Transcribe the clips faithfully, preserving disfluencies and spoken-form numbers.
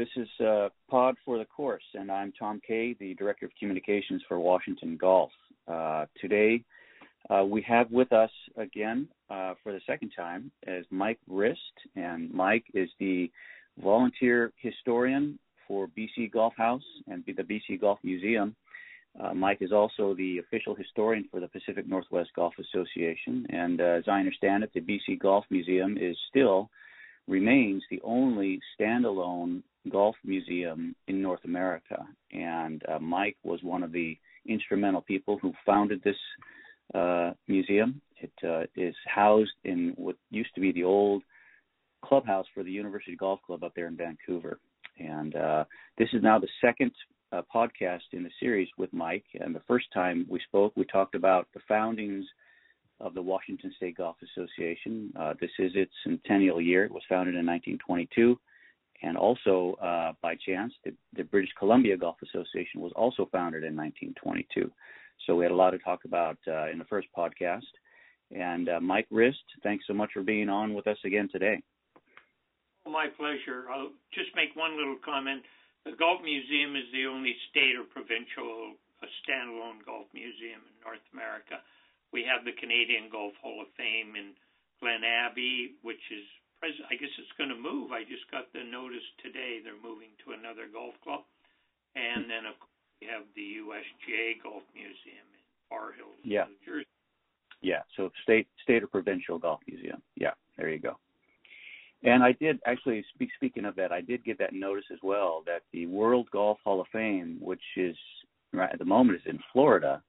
This is uh, Pod for the Course, and I'm Tom Kay, the Director of Communications for Washington Golf. Uh, today, uh, we have with us again uh, for the second time is Mike Rist, and Mike is the volunteer historian for B C Golf House and the B C Golf Museum. Uh, Mike is also the official historian for the Pacific Northwest Golf Association, and uh, as I understand it, the B C Golf Museum is still remains the only standalone golf museum in North America. And uh, Mike was one of the instrumental people who founded this uh, museum. It uh, is housed in what used to be the old clubhouse for the University Golf Club up there in Vancouver. And uh, this is now the second uh, podcast in the series with Mike. And the first time we spoke, we talked about the foundings of the Washington State Golf Association. Uh, this is its centennial year. It was founded in nineteen twenty-two. And also, uh, by chance, the, the British Columbia Golf Association was also founded in nineteen twenty-two. So we had a lot to talk about uh, in the first podcast. And uh, Mike Rist, thanks so much for being on with us again today. My pleasure. I'll just make one little comment. The Golf Museum is the only state or provincial uh, standalone golf museum in North America. We have the Canadian Golf Hall of Fame in Glen Abbey, which is present. I guess it's going to move. I just got the notice today they're moving to another golf club. And then, of course, we have the U S G A Golf Museum in Bar Hills, yeah. New Jersey. Yeah, so state, state or provincial golf museum. Yeah, there you go. And I did actually, speak, speaking of that, I did get that notice as well that the World Golf Hall of Fame, which is right at the moment is in Florida,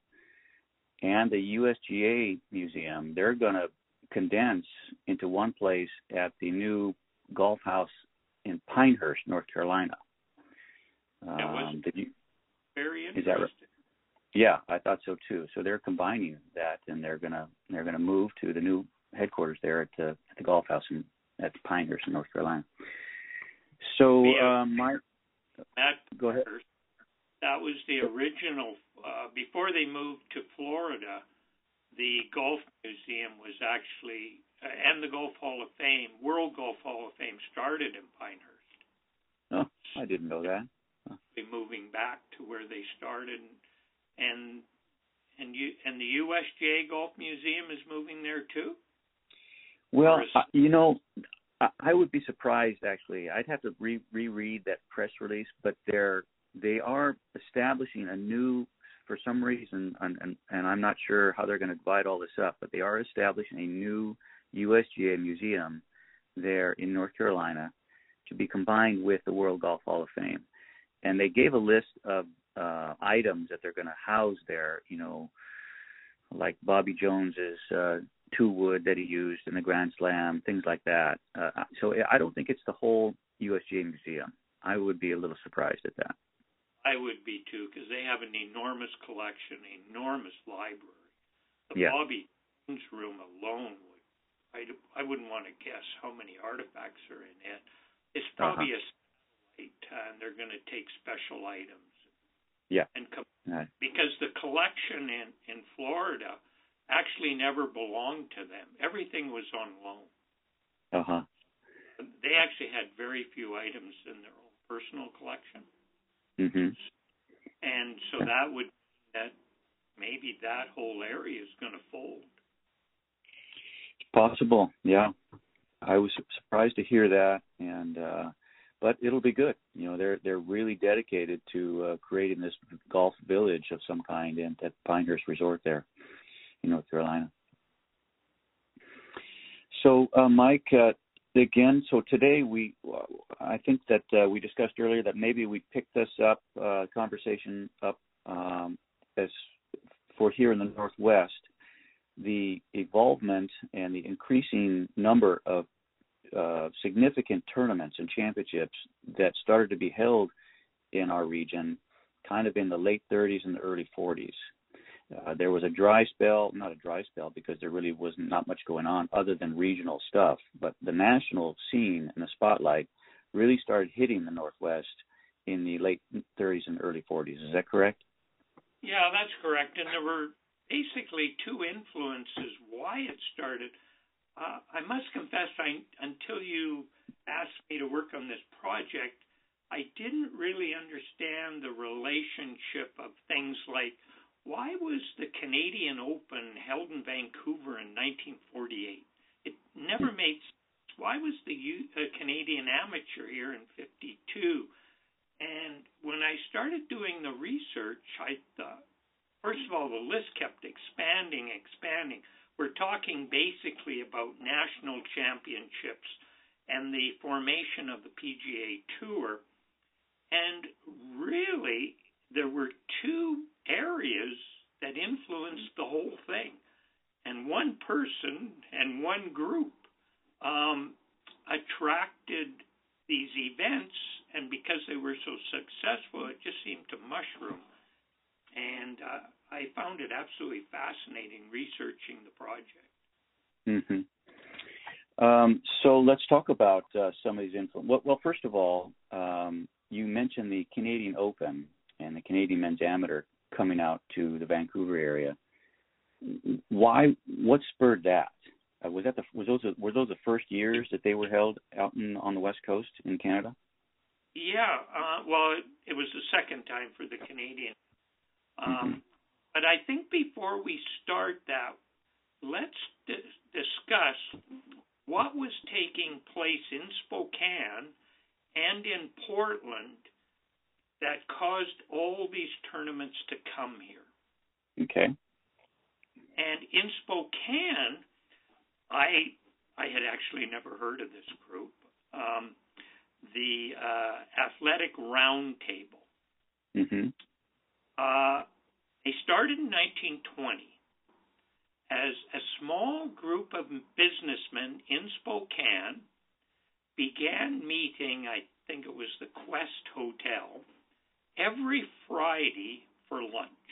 and the U S G A Museum, they're going to condense into one place at the new golf house in Pinehurst, North Carolina. Um, that was did you, very interesting. Is that right? Yeah, I thought so too. So they're combining that, and they're going to they're going to move to the new headquarters there at the, at the golf house in at Pinehurst, North Carolina. So, yeah, uh, Mark, go ahead. That was the original. Uh, before they moved to Florida, the Golf Museum was actually, uh, and the Golf Hall of Fame, World Golf Hall of Fame started in Pinehurst. Oh, I didn't know that. Oh. They're moving back to where they started, and and you and the U S G A Golf Museum is moving there too. Well, is, uh, you know, I, I would be surprised actually. I'd have to re- reread that press release, but they're. They are establishing a new, for some reason, and, and, and I'm not sure how they're going to divide all this up, but they are establishing a new U S G A museum there in North Carolina to be combined with the World Golf Hall of Fame. And they gave a list of uh, items that they're going to house there, you know, like Bobby Jones's uh, two wood that he used in the Grand Slam, things like that. Uh, so I don't think it's the whole U S G A museum. I would be a little surprised at that. I would be, too, because they have an enormous collection, enormous library. The yeah. Bobby Jones room alone, would, I, I wouldn't want to guess how many artifacts are in it. It's probably uh-huh. a satellite, uh, and they're going to take special items. Yeah. And com- right. Because the collection in, in Florida actually never belonged to them. Everything was on loan. Uh-huh. They actually had very few items in their own personal collection. Mm-hmm. And so yeah. that would that maybe that whole area is going to fold. It's possible, yeah. I was surprised to hear that, and uh, but it'll be good. You know, they're they're really dedicated to uh, creating this golf village of some kind in at Pinehurst Resort there in North Carolina. So, uh, Mike. Uh, Again, so today we, I think that uh, we discussed earlier that maybe we pick this up, uh, conversation up um, as for here in the Northwest, the evolvement and the increasing number of uh, significant tournaments and championships that started to be held in our region kind of in the late thirties and the early forties. Uh, there was a dry spell, not a dry spell, because there really was not much going on other than regional stuff. But the national scene and the spotlight really started hitting the Northwest in the late thirties and early forties. Is that correct? Yeah, that's correct. And there were basically two influences why it started. Uh, I must confess, I, until you asked me to work on this project, I didn't really understand the relationship of things like, why was the Canadian Open held in Vancouver in nineteen forty-eight? It never made sense. Why was the U- uh, Canadian Amateur here in fifty-two? And when I started doing the research, I thought, first of all, the list kept expanding, expanding. We're talking basically about national championships and the formation of the P G A Tour. And really, there were two areas that influenced the whole thing, and one person and one group um, attracted these events, and because they were so successful, it just seemed to mushroom. And uh, I found it absolutely fascinating researching the project. Mm-hmm. Um, so let's talk about uh, some of these influences. Well, well, first of all, um, you mentioned the Canadian Open and the Canadian Men's Amateur coming out to the Vancouver area. Why? What spurred that? Uh, was that the was those were those the first years that they were held out in, on the West Coast in Canada? Yeah. Uh, well, it, it was the second time for the Canadian. Um, mm-hmm. But I think before we start that, let's d- discuss what was taking place in Spokane and in Portland that caused all these tournaments to come here. Okay. And in Spokane, I I had actually never heard of this group, um, the uh, Athletic Roundtable. Mm-hmm. Uh, they started in nineteen twenty as a small group of businessmen in Spokane began meeting, I think it was the Quest Hotel, every Friday for lunch.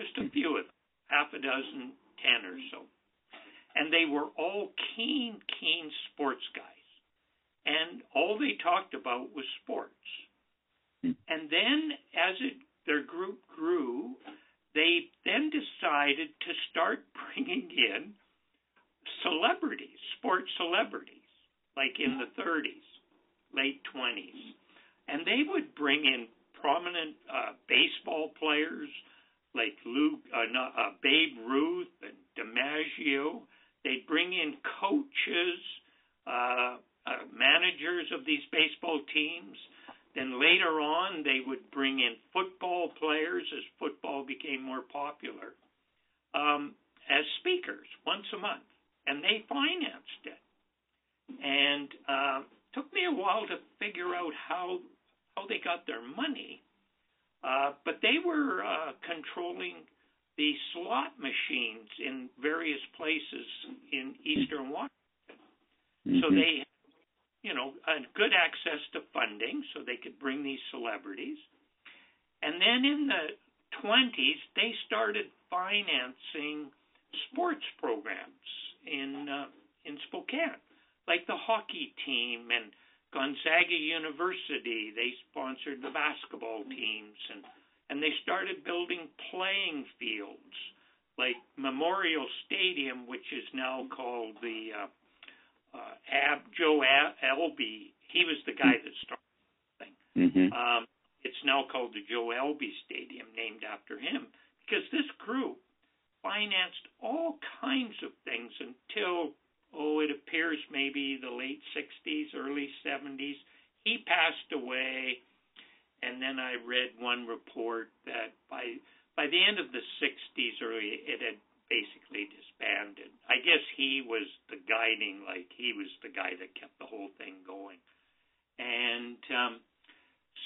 Just a few of them, half a dozen, ten or so. And they were all keen, keen sports guys. And all they talked about was sports. And then as it their group grew, they then decided to start bringing in celebrities, sports celebrities, like in the thirties, late twenties. And they would bring in prominent uh, baseball players like Lou, uh, uh, Babe Ruth and DiMaggio. They'd bring in coaches, uh, uh, managers of these baseball teams. Then later on, they would bring in football players as football became more popular um, as speakers once a month, and they financed it. And uh, took me a while to figure out how how they got their money, uh, but they were uh, controlling the slot machines in various places in eastern Washington. Mm-hmm. So they you know, a good access to funding so they could bring these celebrities. And then in the twenties, they started financing sports programs in uh, in Spokane, like the hockey team and Gonzaga University. They sponsored the basketball teams, and, and they started building playing fields, like Memorial Stadium, which is now called the uh, Uh, Ab, Joe Ab, Elby, he was the guy that started the thing. Mm-hmm. Um, it's now called the Joe Elby Stadium, named after him, because this group financed all kinds of things until, oh, it appears maybe the late sixties, early seventies. He passed away, and then I read one report that by by the end of the sixties, early, it had basically disbanded. I guess he was the guiding, like he was the guy that kept the whole thing going. And um,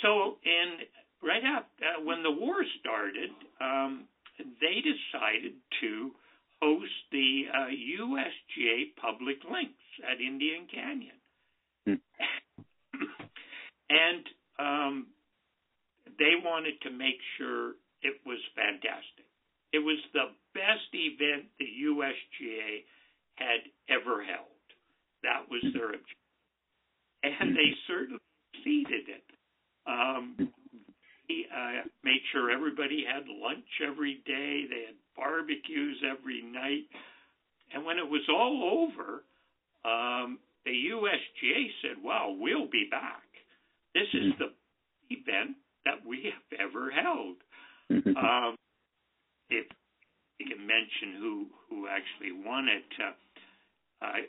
so in right after, uh, when the war started, um, they decided to host the uh, U S G A Public Links at Indian Canyon. Mm. And um, they wanted to make sure it was fantastic. It was the best event the U S G A had ever held. That was their objective. And they certainly exceeded it. Um, they uh, made sure everybody had lunch every day. They had barbecues every night. And when it was all over, um, the U S G A said, wow, we'll be back. This is the event that we have ever held. Um, if you can mention who, who actually won it, uh, uh,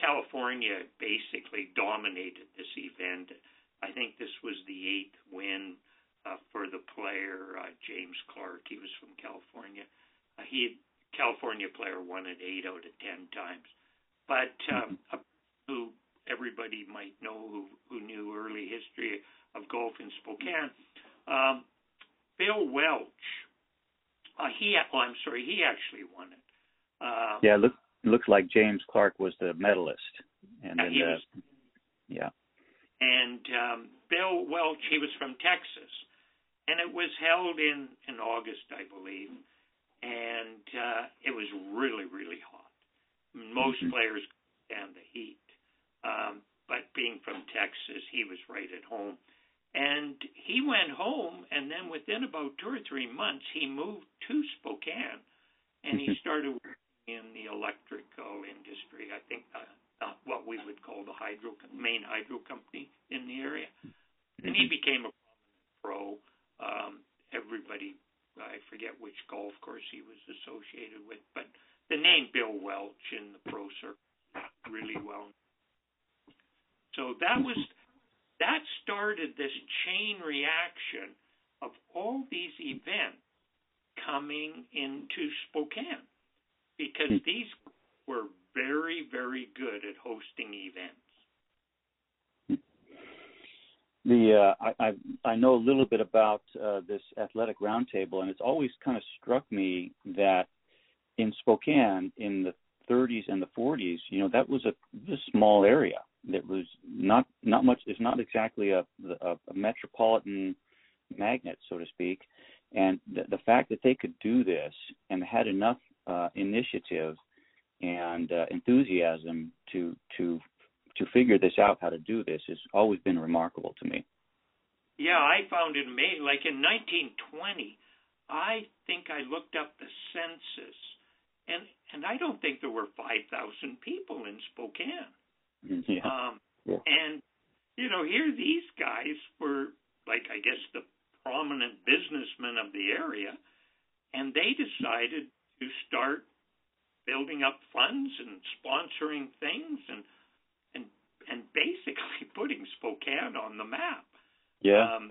California basically dominated this event. I think this was the eighth win uh, for the player, uh, James Clark. He was from California. Uh, he California player won it eight out of ten times. But um, a, who everybody might know who, who knew early history of golf in Spokane, um, Bill Welch. Uh, he, oh, I'm sorry, he actually won it. Uh, yeah, it look, looks like James Clark was the medalist. And then, he was, uh, yeah. And um, Bill Welch, he was from Texas, and it was held in, in August, I believe, and uh, it was really, really hot. Most mm-hmm. players could stand the heat, um, but being from Texas, he was right at home. And he went home, and then within about two or three months, he moved to Spokane, and he started working in the electrical industry, I think, uh, uh, what we would call the hydro main hydro company in the area. And he became a pro. Um, everybody, I forget which golf course he was associated with, but the name Bill Welch in the pro circle is really well known. So that was... That started this chain reaction of all these events coming into Spokane, because these were very, very good at hosting events. The uh, I, I I know a little bit about uh, this Athletic Roundtable, and it's always kind of struck me that in Spokane in the thirties and the forties, you know, that was a, a small area. That was not not much. It's not exactly a, a, a metropolitan magnet, so to speak. And the, the fact that they could do this and had enough uh, initiative and uh, enthusiasm to to to figure this out, how to do this, has always been remarkable to me. Yeah, I found it amazing. Like in nineteen twenty, I think I looked up the census, and and I don't think there were five thousand people in Spokane. Yeah. Um, yeah. And, you know, here these guys were, like, I guess, the prominent businessmen of the area, and they decided to start building up funds and sponsoring things and and and basically putting Spokane on the map. Yeah. Um,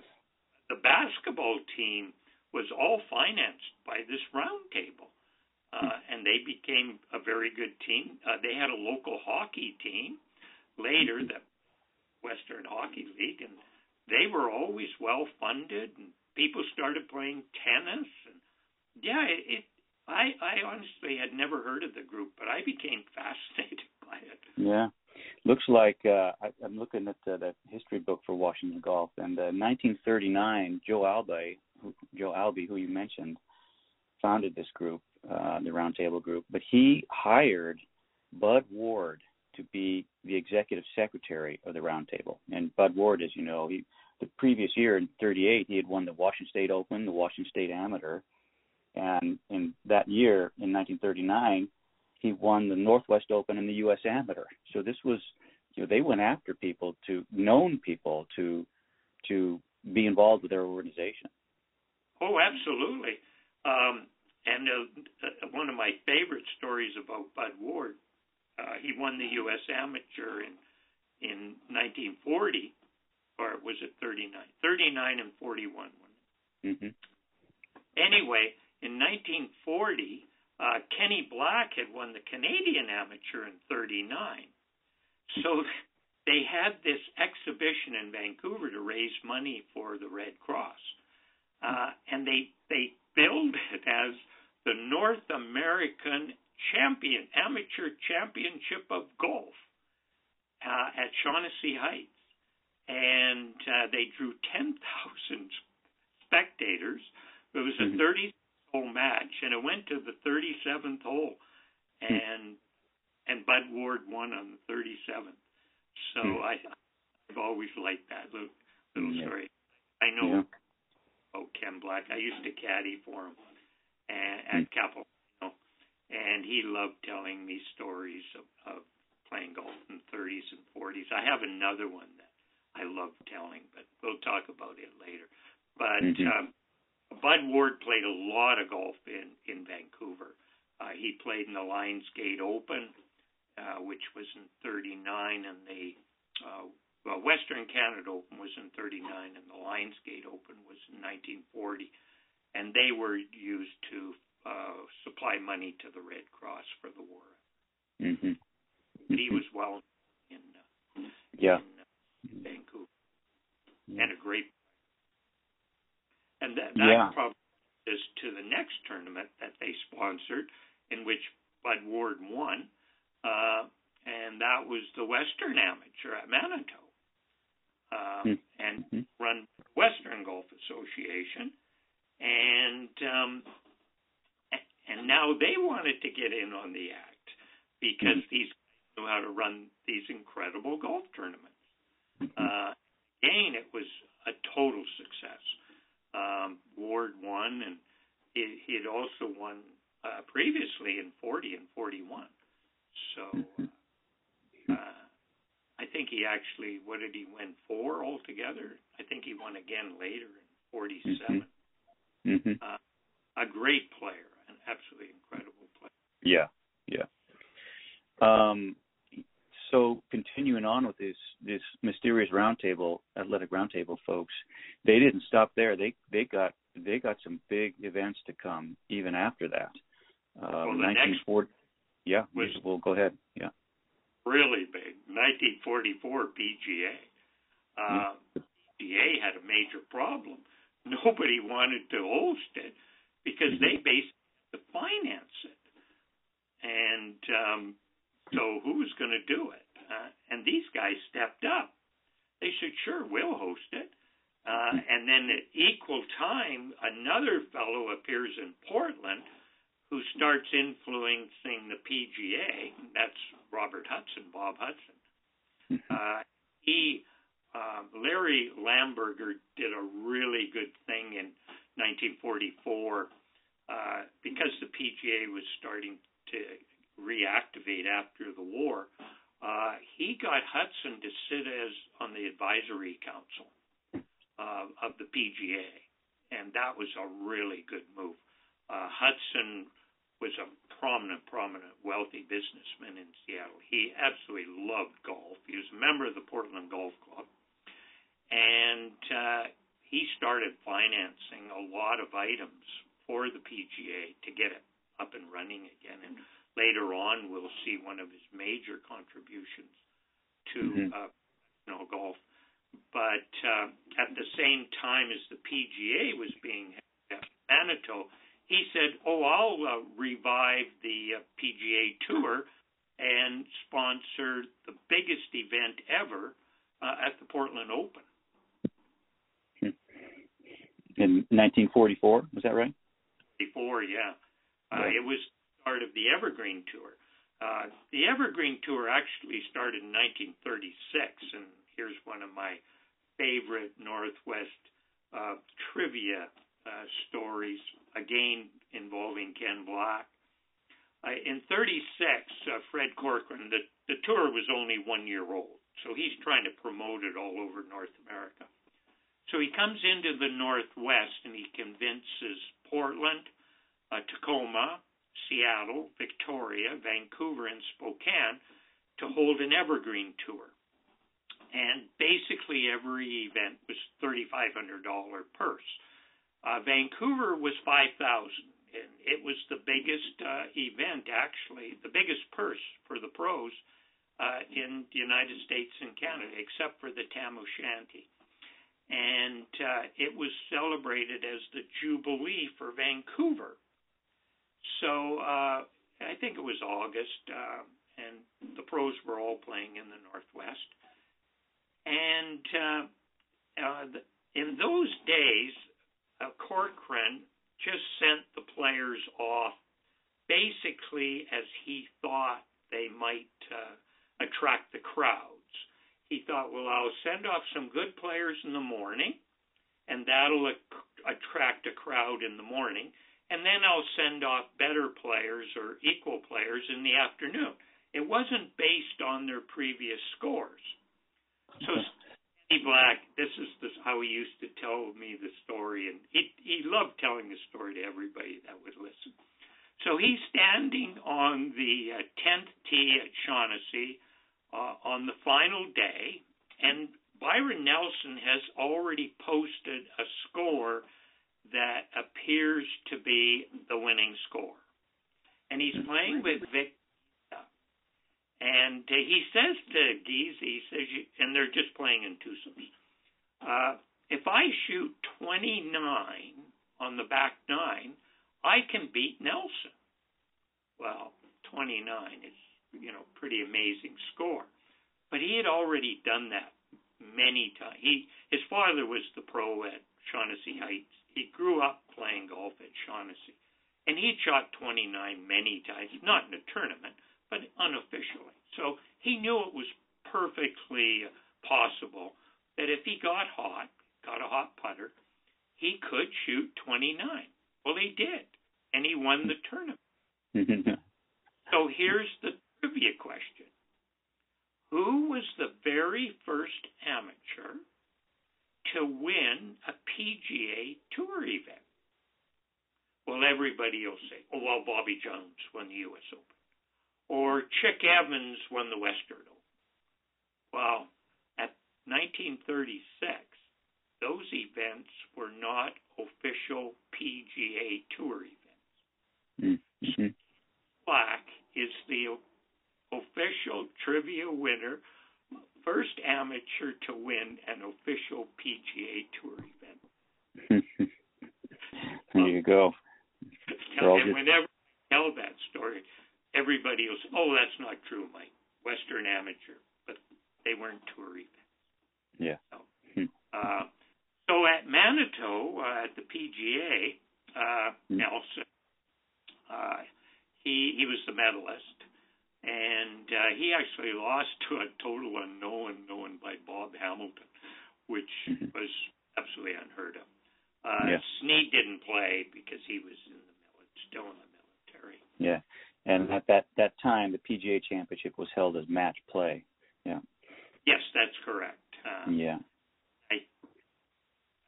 the basketball team was all financed by this roundtable, uh, and they became a very good team. Uh, they had a local hockey team. Later, the Western Hockey League, and they were always well-funded, and people started playing tennis. And yeah, it, it, I, I honestly had never heard of the group, but I became fascinated by it. Yeah. Looks like uh, I, I'm looking at uh, the history book for Washington Golf, and uh, nineteen thirty-nine, Joe Albee, who, Joe Albee, who you mentioned, founded this group, uh, the Roundtable Group, but he hired Bud Ward to be the executive secretary of the Roundtable. And Bud Ward, as you know, he, the previous year in thirty-eight, he had won the Washington Open, the Washington Amateur. And in that year, in nineteen thirty-nine, he won the Northwest Open and the U S Amateur. So this was, you know, they went after people to, known people to, to be involved with their organization. Oh, absolutely. Um, and uh, one of my favorite stories about Bud Ward, Uh, he won the U S Amateur in in nineteen forty, or was it thirty-nine? thirty-nine and forty-one. Mm-hmm. Anyway, in nineteen forty, uh, Kenny Black had won the Canadian Amateur in thirty-nine. So they had this exhibition in Vancouver to raise money for the Red Cross. Uh, and they, they billed it as the North American Champion, Amateur Championship of Golf uh, at Shaughnessy Heights, and uh, they drew ten thousand spectators. It was a thirty-hole match, and it went to the thirty-seventh hole, and and Bud Ward won on the thirty-seventh. So mm-hmm. I, I've always liked that little, little yeah. story. I know yeah. oh Ken Black. I used to caddy for him and, at Capilano. And he loved telling me stories of, of playing golf in the thirties and forties. I have another one that I love telling, we'll talk about it later. But mm-hmm. um, Bud Ward played a lot of golf in, in Vancouver. Uh, he played in the Lionsgate Open, uh, which was in thirty-nine, and the uh, well, Western Canada Open was in thirty-nine, and the Lionsgate Open was in nineteen forty. And they were used to uh, supply money to the Red Cross for the war. Mm-hmm. But he was well in, uh, yeah. in uh, Vancouver. Yeah. And a great... And that, that yeah. probably is to the next tournament that they sponsored, in which Bud Ward won, uh, and that was the Western Amateur at Manitou, um, mm-hmm. and run Western Golf Association, and um, and now they wanted to get in on the act because mm-hmm. these guys knew how to run these incredible golf tournaments. Uh, again, it was a total success. Um, Ward won, and he, he had also won uh, previously in forty and forty-one. So uh, I think he actually, what did he win, four altogether? I think he won again later in forty-seven. Mm-hmm. Uh, a great player, an absolutely incredible player. Yeah, yeah. Um, so continuing on with this this mysterious roundtable, athletic roundtable folks, they didn't stop there. They they got they got some big events to come even after that. Uh, well, nineteen forty. Yeah, was, we'll go ahead. Yeah, really big. nineteen forty-four P G A. Uh, yeah. P G A had a major problem. Nobody wanted to host it because mm-hmm. they basically had to finance it, and. Um, So who was going to do it? Uh, and these guys stepped up. They said, sure, we'll host it. Uh, and then at equal time, another fellow appears in Portland who starts influencing the P G A. That's Robert Hudson, Bob Hudson. Uh, he, uh, Larry Lamberger did a really good thing in nineteen forty-four uh, because the P G A was starting to reactivate after the war. Uh, he got Hudson to sit as on the advisory council uh, of the P G A, and that was a really good move. Uh, Hudson was a prominent, prominent wealthy businessman in Seattle. He absolutely loved golf. He was a member of the Portland Golf Club, and uh, he started financing a lot of items for the P G A to get it up and running again. And later on, we'll see one of his major contributions to mm-hmm. uh, you know, golf. But uh, at the same time as the P G A was being held at Manitou, he said, oh, I'll uh, revive the uh, P G A Tour and sponsor the biggest event ever uh, at the Portland Open. In nineteen forty-four, was that right? forty-four, yeah. Uh, yeah. It was part of the Evergreen Tour. Uh, the Evergreen Tour actually started in nineteen thirty-six, and here's one of my favorite Northwest uh, trivia uh, stories, again involving Ken Black. Uh, in thirty-six, uh, Fred Corcoran, the, the tour was only one year old, so he's trying to promote it all over North America. So he comes into the Northwest, and he convinces Portland, uh, Tacoma, Seattle, Victoria, Vancouver, and Spokane to hold an Evergreen Tour. And basically every event was thirty-five hundred dollars purse. Uh, Vancouver was five thousand dollars, and it was the biggest uh, event, actually, the biggest purse for the pros uh, in the United States and Canada, except for the Tam O'Shanter. And uh, it was celebrated as the Jubilee for Vancouver. So uh, I think it was August, uh, and the pros were all playing in the Northwest. And uh, uh, the, in those days, uh, Corcoran just sent the players off basically as he thought they might uh, attract the crowds. He thought, well, I'll send off some good players in the morning, and that'll ac- attract a crowd in the morning. And then I'll send off better players or equal players in the afternoon. It wasn't based on their previous scores. So Ken Black, this is this, how he used to tell me the story, and he, he loved telling the story to everybody that would listen. So he's standing on the uh, tenth tee at Shaughnessy uh, on the final day, and Byron Nelson has already posted a score that appears to be the winning score. And he's playing with Vic. And uh, he says to Giese, he says, you, and they're just playing in twosomes, uh, if I shoot twenty-nine on the back nine, I can beat Nelson. Well, twenty-nine is, you know, pretty amazing score. But he had already done that many times. He, his father was the pro at Shaughnessy Heights. He grew up playing golf at Shaughnessy. And he had shot twenty-nine many times, not in a tournament, but unofficially. So he knew it was perfectly possible that if he got hot, got a hot putter, he could shoot twenty-nine. Well, he did, and he won the tournament. So here's the trivia question. Who was the very first amateur to win a P G A Tour event? Well, everybody will say, oh, well, Bobby Jones won the U S Open. Or Chick Evans won the Western Open. Well, at nineteen thirty-six, those events were not official P G A Tour events. Mm-hmm. Black is the official trivia winner, first amateur to win an official P G A Tour event. There um, you go. And just... whenever I tell that story, everybody will say, oh, that's not true, Mike. Western Amateur, but they weren't tour events. Yeah. So, hmm. uh, so at Manitou, uh, at the P G A, uh, hmm. Nelson, uh, he he was the medalist, and uh, he actually lost to a total unknown known by Bob Hamilton, which mm-hmm. was absolutely unheard of. Uh, yeah. Snead didn't play because he was in the military, still in the military. Yeah. And at that, that time, the P G A Championship was held as match play. Yeah. Yes, that's correct. Um, yeah. I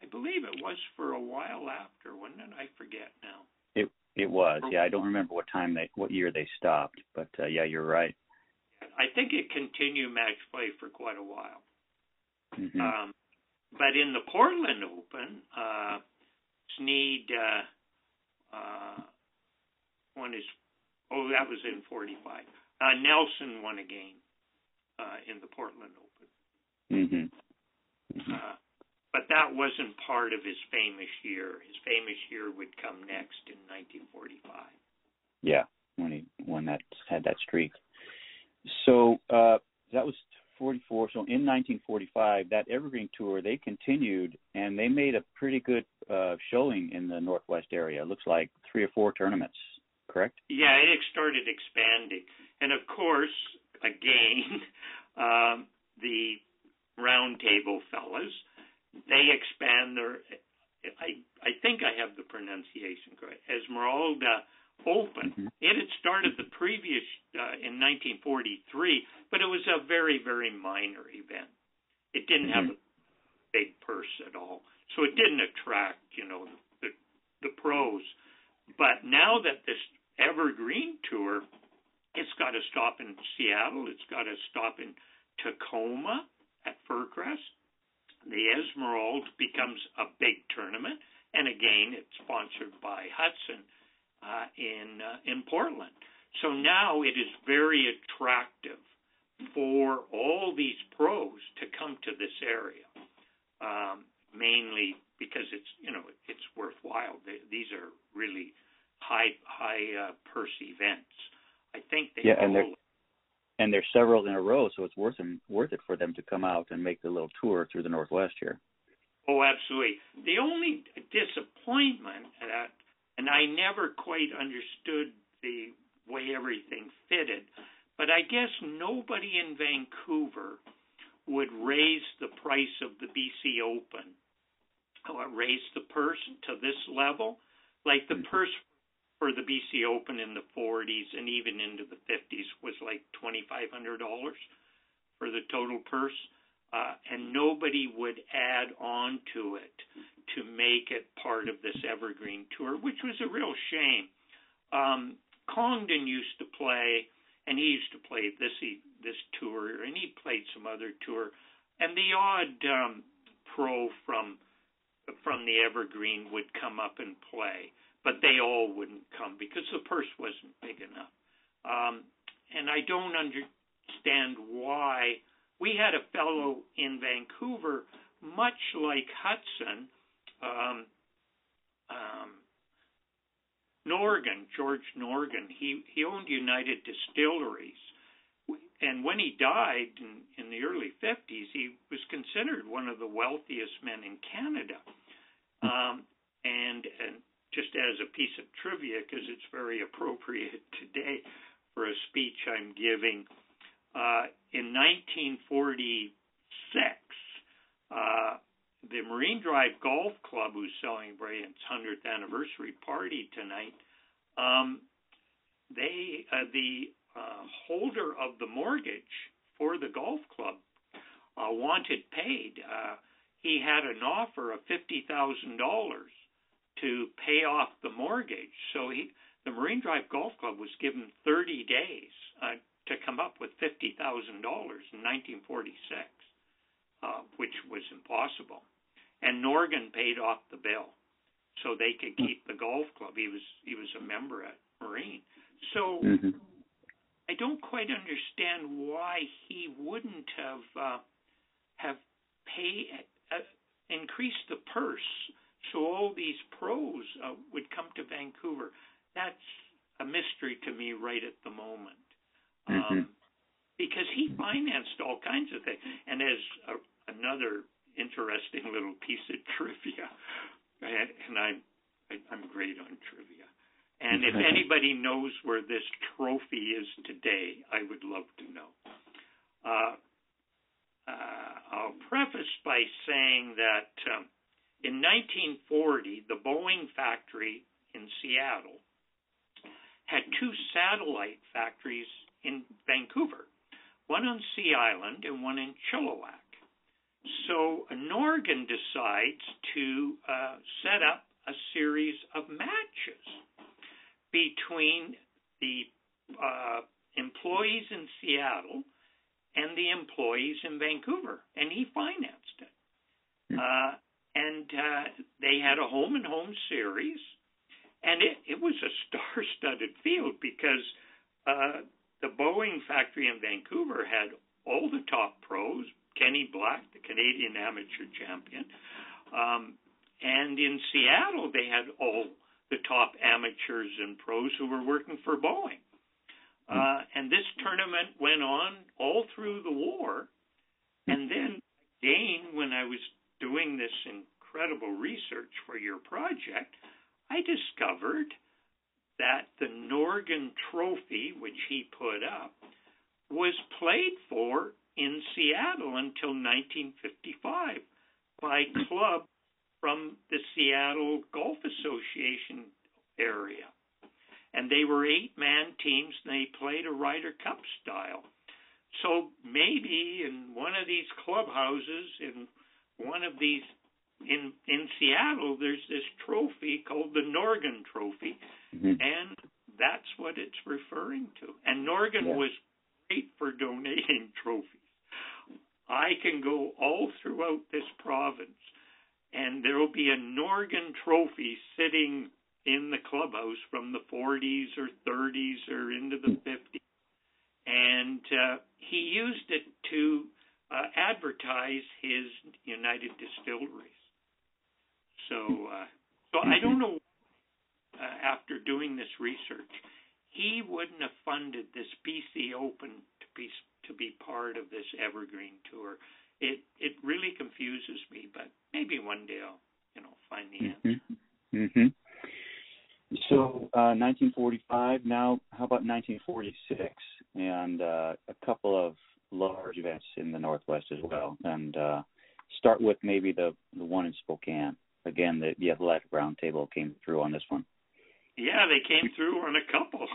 I believe it was for a while after, wasn't it? I forget now. It it was. Yeah, I don't remember what time they, what year they stopped. But uh, yeah, you're right. I think it continued match play for quite a while. Mm-hmm. Um, but in the Portland Open, uh, Snead uh, uh, won his. Oh, that was in forty-five. Uh, Nelson won a game uh, in the Portland Open. Mm-hmm. Mm-hmm. Uh, but that wasn't part of his famous year. His famous year would come next in nineteen forty-five. Yeah, when he won that, had that streak. So uh, that was forty-four. So in nineteen forty-five, that Evergreen Tour, they continued, and they made a pretty good uh, showing in the Northwest area. It looks like three or four tournaments. Correct? Yeah, it started expanding. And of course, again, um, the Roundtable fellas, they expand their, I, I think I have the pronunciation correct, Esmeralda Open. Mm-hmm. It had started the previous, uh, in nineteen forty-three, but it was a very, very minor event. It didn't mm-hmm. have a big purse at all. So it didn't attract, you know, the, the pros. But now that this Evergreen Tour, it's got a stop in Seattle. It's got a stop in Tacoma at Fircrest. The Esmeralda becomes a big tournament. And again, it's sponsored by Hudson uh, in, uh, in Portland. So now it is very attractive for all these pros to come to this area, um, mainly because it's, you know, it's worthwhile. These are really high high uh, purse events. I think they yeah, and, there, and there's several in a row, so it's worth them, worth it for them to come out and make the little tour through the Northwest here. Oh, absolutely. The only disappointment that, and I never quite understood the way everything fitted, but I guess nobody in Vancouver would raise the price of the B C Open. Oh, it raised the purse to this level, like the mm-hmm. purse for the B C Open in the forties and even into the fifties was like twenty-five hundred dollars for the total purse. uh, and nobody would add on to it to make it part of this Evergreen Tour, which was a real shame. Um, Congdon used to play, and he used to play this this tour, and he played some other tour, and the odd um, pro from from the Evergreen would come up and play, but they all wouldn't come because the purse wasn't big enough. Um, and I don't understand why. We had a fellow in Vancouver, much like Hudson, um, um, Norgan, George Norgan. He, he owned United Distilleries. And when he died in, in the early fifties, he was considered one of the wealthiest men in Canada. Um, and, and just as a piece of trivia, because it's very appropriate today for a speech I'm giving, uh, in nineteen forty-six, uh, the Marine Drive Golf Club, who's celebrating its hundredth anniversary party tonight, um, they uh, the uh, holder of the mortgage for the golf club uh, wanted paid. Uh, he had an offer of fifty thousand dollars to pay off the mortgage. So he, the Marine Drive Golf Club was given thirty days uh, to come up with fifty thousand dollars in nineteen forty-six, uh, which was impossible. And Norgan paid off the bill so they could keep the golf club. He was he was a member at Marine. So mm-hmm. I don't quite understand why he wouldn't have uh, have pay uh, increased the purse so all these pros uh, would come to Vancouver. That's a mystery to me right at the moment. Um, mm-hmm. Because he financed all kinds of things. And as a, another interesting little piece of trivia, and, and I'm, I, I'm great on trivia. And if anybody knows where this trophy is today, I would love to know. Uh, uh, I'll preface by saying that um, in nineteen forty, the Boeing factory in Seattle had two satellite factories in Vancouver, one on Sea Island and one in Chilliwack. So Norgan decides to uh, set up a series of matches between the uh, employees in Seattle and the employees in Vancouver, and he financed it. Uh, and uh, they had a home-and-home series, and it, it was a star-studded field because uh, the Boeing factory in Vancouver had all the top pros, Kenny Black, the Canadian Amateur champion, um, and in Seattle they had all the top amateurs and pros who were working for Boeing. Uh, and this tournament went on all through the war. And then again, when I was doing this incredible research for your project, I discovered that the Norgan Trophy, which he put up, was played for in Seattle until nineteen fifty-five by club from the Seattle Golf Association area. And they were eight-man teams, and they played a Ryder Cup style. So maybe in one of these clubhouses, in one of these in in Seattle, there's this trophy called the Norgan Trophy, mm-hmm. and that's what it's referring to. And Norgan yeah. was great for donating trophies. I can go all throughout this province, and there will be a Norgan Trophy sitting in the clubhouse from the forties or thirties or into the fifties. And uh, he used it to uh, advertise his United Distilleries. So uh, so I don't know, uh, after doing this research, he wouldn't have funded this B C Open to be, to be part of this Evergreen Tour. It it really confuses me, but maybe one day I'll you know find the answer. Mm-hmm. Mm-hmm. So uh, nineteen forty-five. Now, how about nineteen forty-six and uh, a couple of large events in the Northwest as well? And uh, start with maybe the the one in Spokane. Again, the, the Athletic Roundtable came through on this one. Yeah, they came through on a couple.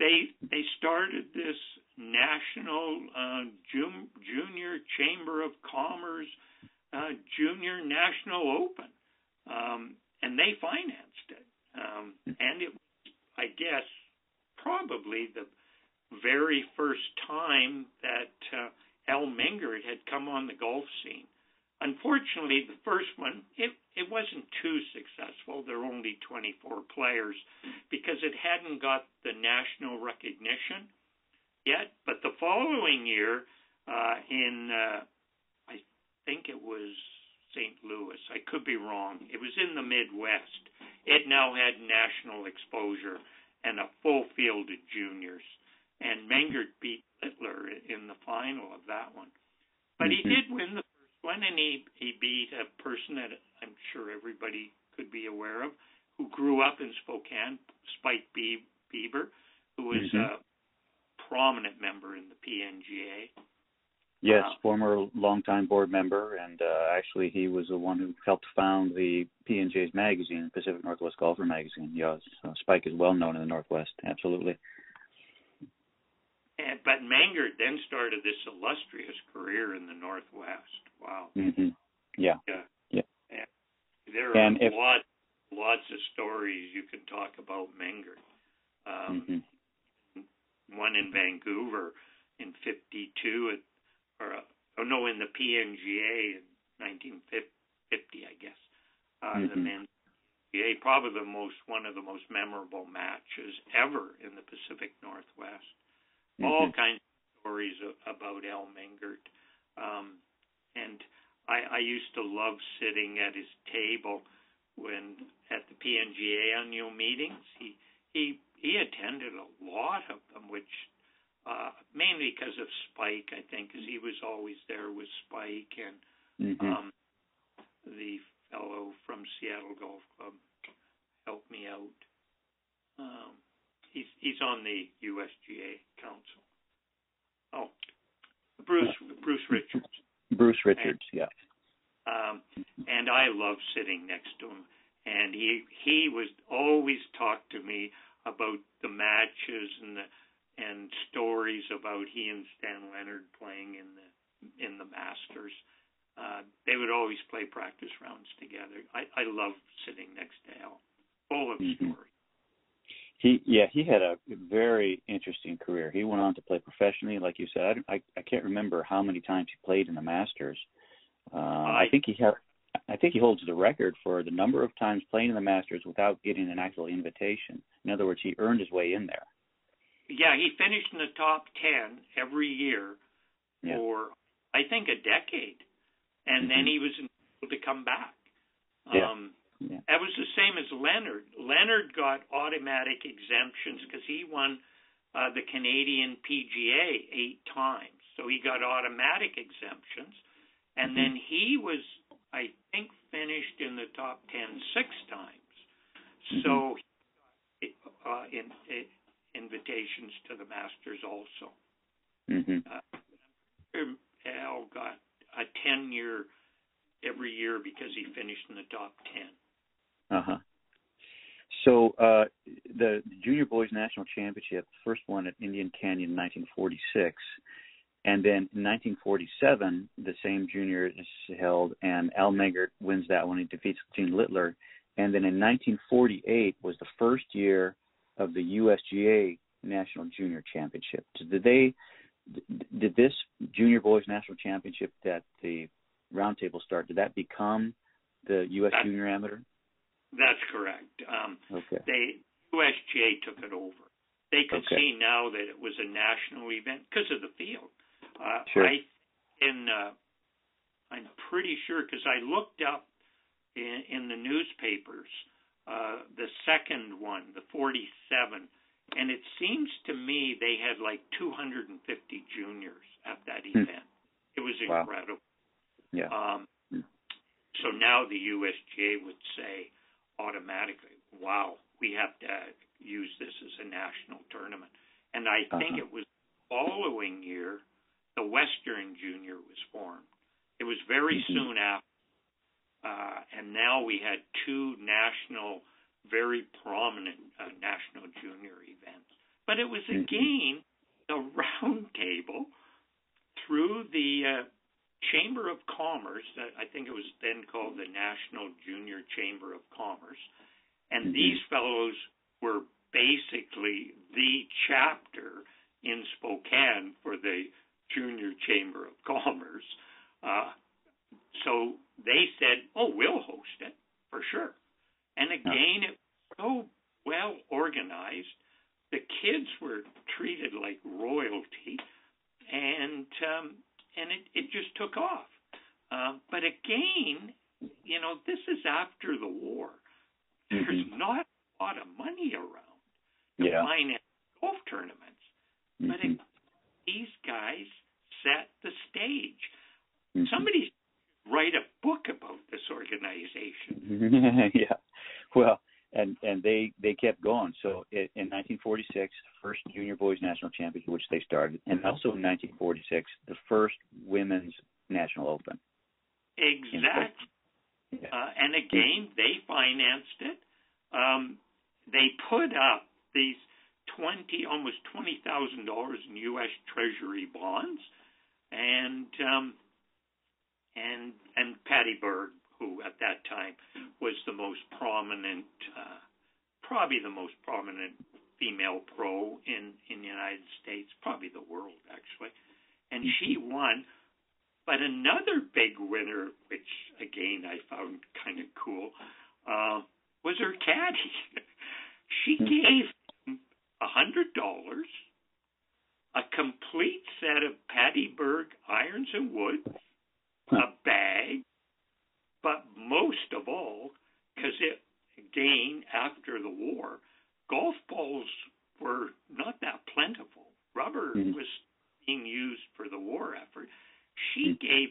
They they started this National uh, Jun- Junior Chamber of Commerce uh, Junior National Open, um, and they financed it. Um, and it was, I guess, probably the very first time that uh, Al Mengert had come on the golf scene. Unfortunately, the first one, it, it wasn't too successful. There were only twenty-four players because it hadn't got the national recognition yet. But the following year uh, in, uh, I think it was Saint Louis. I could be wrong. It was in the Midwest. It now had national exposure and a full field of juniors. And Mengert beat Littler in the final of that one. But mm-hmm. he did win the When and he, he beat a person that I'm sure everybody could be aware of, who grew up in Spokane, Spike Be- Bieber, who was mm-hmm. a prominent member in the P N G A. Yes, uh, former longtime board member, and uh, actually he was the one who helped found the P N G A's magazine, Pacific Northwest Golfer magazine. Yes, uh, Spike is well known in the Northwest, absolutely. And, but Mengert then started this illustrious career in the Northwest. Wow. Mm-hmm. Yeah. Yeah. Yeah. And there and are if, lots, lots of stories you can talk about Mengert. Um, mm-hmm. One in Vancouver in fifty-two, or oh no, in the P N G A in nineteen fifty, I guess. Uh, mm-hmm. The men's P N G A, probably the most one of the most memorable matches ever in the Pacific Northwest. Mm-hmm. All kinds of stories about Al Mengert. Um, and I, I used to love sitting at his table when at the P N G A annual meetings. He he he attended a lot of them, which uh, mainly because of Spike, I think, because he was always there with Spike and mm-hmm. um, the fellow from Seattle Golf Club helped me out. Um, He's he's on the U S G A Council. Oh, Bruce Bruce Richards. Bruce Richards, and, yeah. Um, and I love sitting next to him. And he he was always talked to me about the matches and the and stories about he and Stan Leonard playing in the in the Masters. Uh, they would always play practice rounds together. I I love sitting next to Al. Full of mm-hmm. stories. He, yeah, he had a very interesting career. He went on to play professionally, like you said. I, I can't remember how many times he played in the Masters. Uh, I, I think he had, I think he holds the record for the number of times playing in the Masters without getting an actual invitation. In other words, he earned his way in there. Yeah, he finished in the top ten every year yeah. for I think a decade, and mm-hmm. then he was able to come back. Yeah. Um, Yeah. That was the same as Leonard. Leonard got automatic exemptions because he won uh, the Canadian P G A eight times. So he got automatic exemptions. And then he was, I think, finished in the top ten six times. So he got uh, in, in invitations to the Masters also. Mm-hmm. Uh, Al got a ten-year every year because he finished in the top ten. Uh-huh. So uh, the Junior Boys National Championship, first one at Indian Canyon in nineteen forty-six, and then in nineteen forty-seven, the same junior is held, and Al Mengert wins that one. He defeats Gene Littler. And then in nineteen forty-eight was the first year of the U S G A National Junior Championship. So did they did this Junior Boys National Championship that the Roundtable start, did that become the U S That's, Junior Amateur? That's correct. Um, okay. They U S G A took it over. They could okay. see now that it was a national event because of the field. Uh, sure. I in uh, I'm pretty sure because I looked up in, in the newspapers uh, the second one, the forty-seven, and it seems to me they had like two hundred fifty juniors at that event. Hmm. It was incredible. Wow. Yeah. Um, so now the U S G A would say automatically, wow, we have to use this as a national tournament. And I uh-huh. think it was the following year the Western Junior was formed. It was very mm-hmm. soon after. Uh, and now we had two national, very prominent uh, national junior events. But it was again mm-hmm. the round table through the uh, Chamber of Commerce. I think it was then called the National Junior Chamber of Commerce. And mm-hmm. these fellows were basically the chapter in Spokane for the Junior Chamber of Commerce. Uh, so they said, oh, we'll host it for sure. And again, it was so well organized. The kids were treated like royalty, and um, and it, it just took off. Uh, but again, you know, this is after the war. There's mm-hmm. not a lot of money around to yeah. finance golf tournaments. Mm-hmm. But it, these guys set the stage. Mm-hmm. Somebody write a book about this organization. yeah. Well, and, and they, they kept going. So it, in nineteen forty-six, first Junior Boys National Championship, which they started, and also in nineteen forty-six, the first Women's National Open. Exactly. Yeah. Uh, and again, they financed it. Um, they put up these twenty, almost twenty thousand dollars in U S Treasury bonds, and um, and and Patty Berg, who at that time was the most prominent, uh, probably the most prominent female pro in, in the United States, probably the world actually, and she won. But another big winner, which again I found kind of cool, uh, was her caddy. She gave a hundred dollars, a complete set of Patty Berg irons and woods, a bag, but most of all, because it again after the war, golf balls were not that plentiful. Rubber mm-hmm. was being used for the war effort. She gave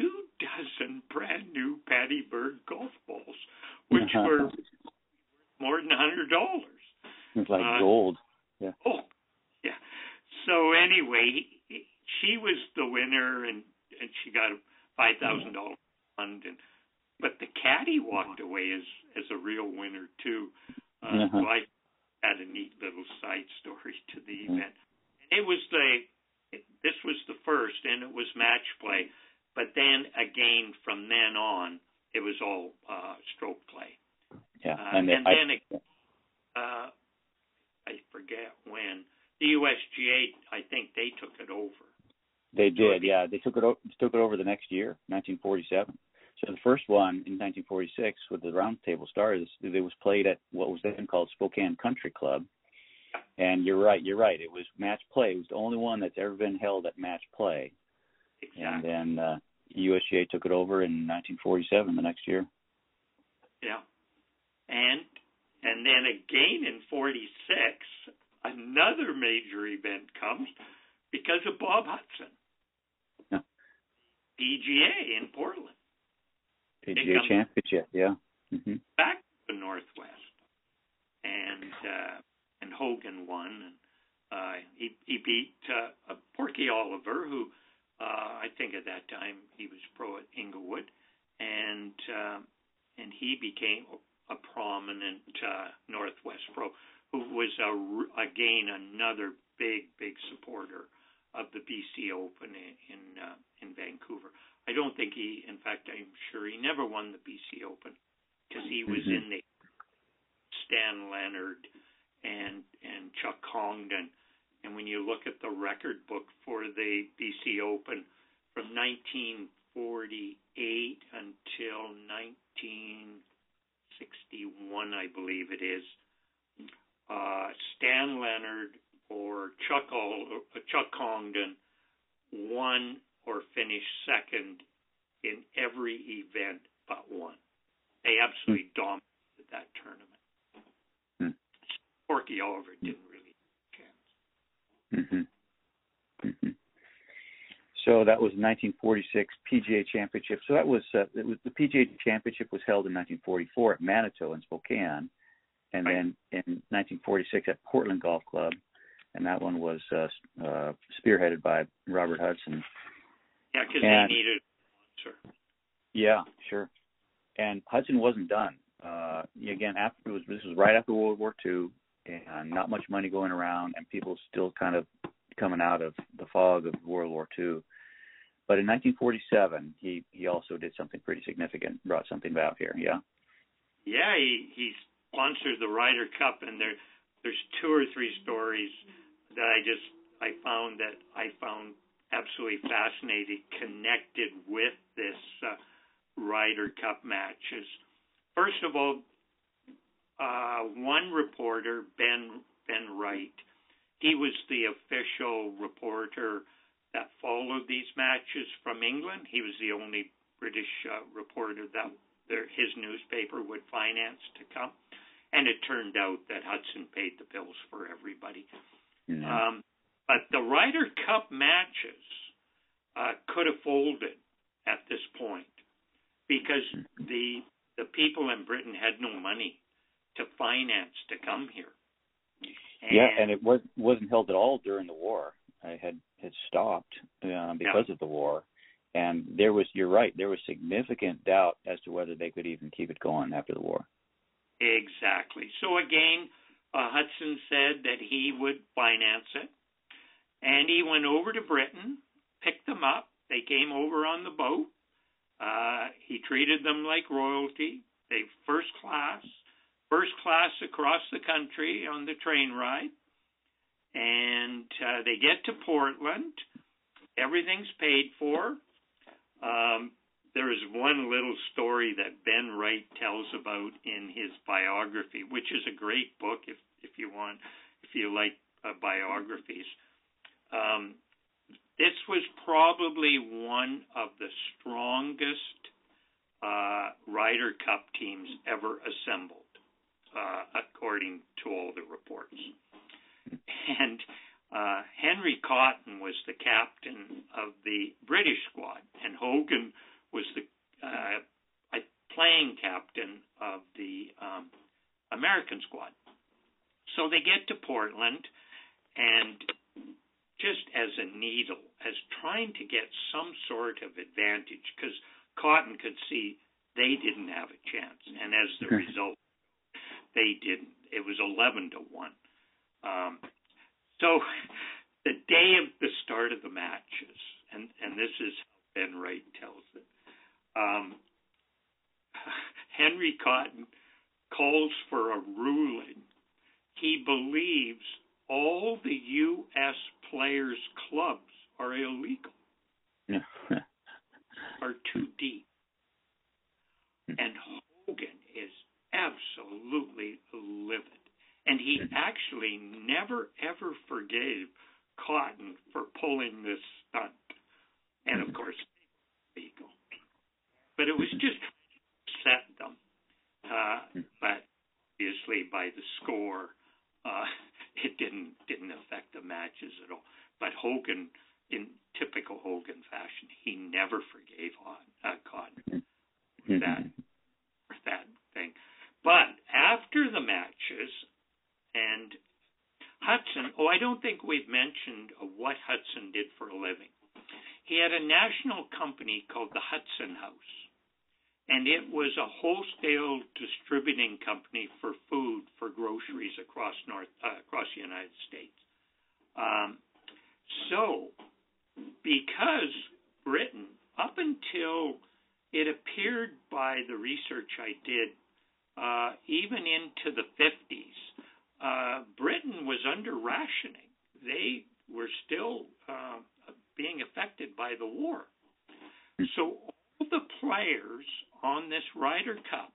two dozen brand new Patty Berg golf balls, which uh-huh. were more than a hundred dollars. It's like uh, gold. Yeah. Oh, yeah. So anyway, she was the winner, and, and she got a five thousand dollar fund. And but the caddy walked away as as a real winner too. Uh, uh-huh. So I had a neat little side story to the event. And it was the This was the first, and it was match play. But then, again, from then on, it was all uh, stroke play. Yeah, uh, and, and I, then, it, uh, I forget when, the U S G A, I think they took it over. They did, yeah. They took it, o- took it over the next year, nineteen forty-seven. So the first one in nineteen forty-six with the Roundtable Stars, it was played at what was then called Spokane Country Club. And you're right, you're right. It was match play. It was the only one that's ever been held at match play. Exactly. And then uh, U S G A took it over in nineteen forty-seven, the next year. Yeah. And and then again in forty-six, another major event comes because of Bob Hudson. Yeah. P G A in Portland. P G A Championship, yeah. Mm-hmm. Back to the Northwest. And... Uh, And Hogan won, and uh, he, he beat uh, Porky Oliver, who uh, I think at that time he was pro at Inglewood, and uh, and he became a prominent uh, Northwest pro, who was a, again another big big supporter of the B C Open in in, uh, in Vancouver. I don't think he, in fact, I'm sure he never won the B C Open because he was mm-hmm. in the Stan Leonard and and Chuck Congdon. And when you look at the record book for the B C Open from nineteen forty-eight until nineteen sixty-one, I believe it is, uh, Stan Leonard or Chuck, o- Chuck Congdon won or finished second in every event but one. They absolutely dominated that tournament. Porky Oliver didn't really have a chance. Mm-hmm. Mm-hmm. So that was nineteen forty-six P G A Championship. So that was, uh, it was the P G A Championship was held in nineteen forty-four at Manitou in Spokane, and right. then in nineteen forty-six at Portland Golf Club, and that one was uh, uh, spearheaded by Robert Hudson. Yeah, because they needed a sponsor. Yeah, sure. And Hudson wasn't done. Uh, again, after it was, this was right after World War Two. And not much money going around, and people still kind of coming out of the fog of World War Two. But in nineteen forty-seven, he, he also did something pretty significant, brought something about here, yeah? Yeah, he, he sponsored the Ryder Cup, and there there's two or three stories that I just I found that I found absolutely fascinating, connected with this uh, Ryder Cup matches. First of all, uh, one reporter, Ben Ben Wright, he was the official reporter that followed these matches from England. He was the only British uh, reporter that their, his newspaper would finance to come. And it turned out that Hudson paid the bills for everybody. Mm-hmm. Um, but the Ryder Cup matches uh, could have folded at this point because the the people in Britain had no money to finance to come here. And, yeah, and it was, wasn't held at all during the war. It had, had stopped uh, because yeah. of the war. And there was, you're right, there was significant doubt as to whether they could even keep it going after the war. Exactly. So again, uh, Hudson said that he would finance it. And he went over to Britain, picked them up. They came over on the boat. Uh, he treated them like royalty. They first class, first class across the country on the train ride. And uh, they get to Portland. Everything's paid for. Um, there is one little story that Ben Wright tells about in his biography, which is a great book if, if you want, if you like uh, biographies. Um, this was probably one of the strongest uh, Ryder Cup teams ever assembled, uh, according to all the reports. And uh, Henry Cotton was the captain of the British squad, and Hogan was the uh, playing captain of the um, American squad. So they get to Portland, and just as a needle, as trying to get some sort of advantage, because Cotton could see they didn't have a chance, and as the result, they didn't. It was eleven to one. Um, so the day of the start of the matches, and, and this is how Ben Wright tells it, um, Henry Cotton calls for a ruling. He believes all the U S players' clubs are illegal, are too deep. And Hogan is absolutely livid. And he actually never, ever forgave Cotton for pulling this stunt. And, of course, illegal. But it was just set them. Uh, but, obviously, by the score, Uh, it didn't didn't affect the matches at all. But Hogan, in typical Hogan fashion, he never forgave Cotton for that, for that thing. But after the matches, and Hudson, oh, I don't think we've mentioned what Hudson did for a living. He had a national company called the Hudson House, and it was a wholesale distributing company for food for groceries across North uh, across the United States. Um, so, because Britain, up until it appeared by the research I did, uh, even into the fifties, uh, Britain was under rationing. They were still uh, being affected by the war. So all the players on this Ryder Cup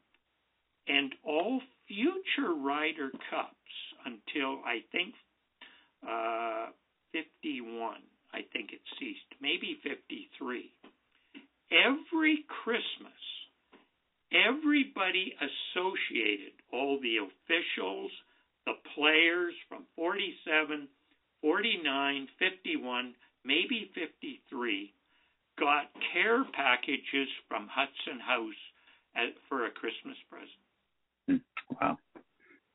and all future Ryder Cups until I think uh, fifty-one, I think it ceased, maybe fifty-three. Every Christmas, everybody associated, all the officials, the players from forty-seven, forty-nine, fifty-one, maybe fifty-three, got care packages from Hudson House at, for a Christmas present. Wow.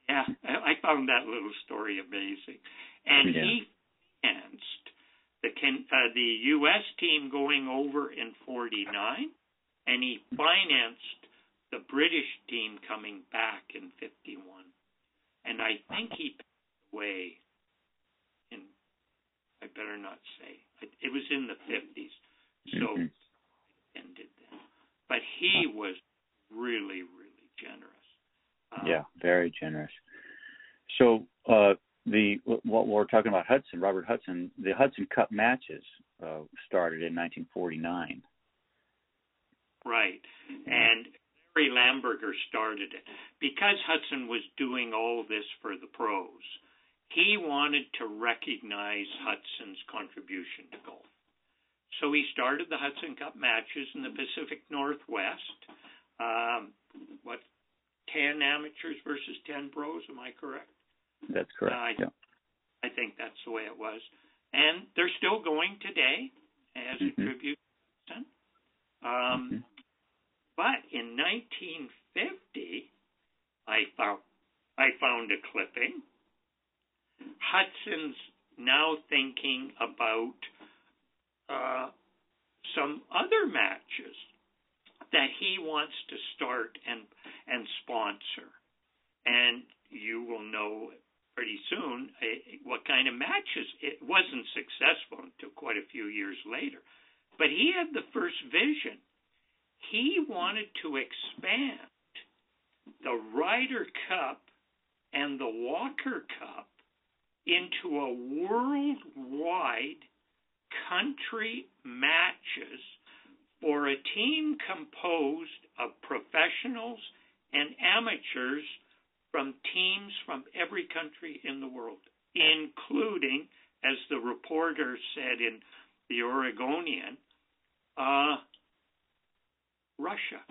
Yeah, I found that little story amazing. And yeah. he financed the, uh, the U S team going over in forty-nine, and he financed the British team coming back in fifty-one. And I think he passed away in I better not say. It was in the fifties, so mm-hmm. I ended that. But he was really, really generous. Um, yeah, very generous. So uh, the what we're talking about, Hudson, Robert Hudson, the Hudson Cup matches uh, started in nineteen forty-nine. Right, and Larry Lamberger started it because Hudson was doing all this for the pros. He wanted to recognize Hudson's contribution to golf. So he started the Hudson Cup matches in the Pacific Northwest. Um, what, ten amateurs versus ten pros, am I correct? That's correct, uh, I, yeah. I think that's the way it was. And they're still going today as mm-hmm. a tribute to Hudson. Um, mm-hmm. But in nineteen fifty, I found, I found a clipping. Hudson's now thinking about uh, some other matches that he wants to start and and sponsor. And you will know pretty soon uh, what kind of matches. It wasn't successful until quite a few years later. But he had the first vision. He wanted to expand the Ryder Cup and the Walker Cup into a worldwide country matches for a team composed of professionals and amateurs from teams from every country in the world, including, as the reporter said in the Oregonian, uh, Russia.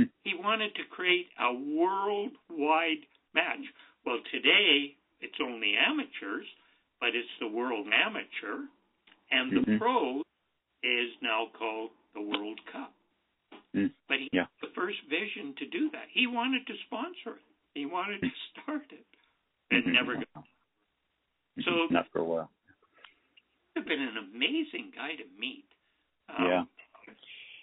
Hmm. He wanted to create a worldwide match. Well, today, it's only amateurs, but it's the World Amateur, and the mm-hmm. pro is now called the World Cup. Mm. But he yeah. had the first vision to do that. He wanted to sponsor it. He wanted to start it. It mm-hmm. never got wow. So not for a while. He would have been an amazing guy to meet. Um, yeah.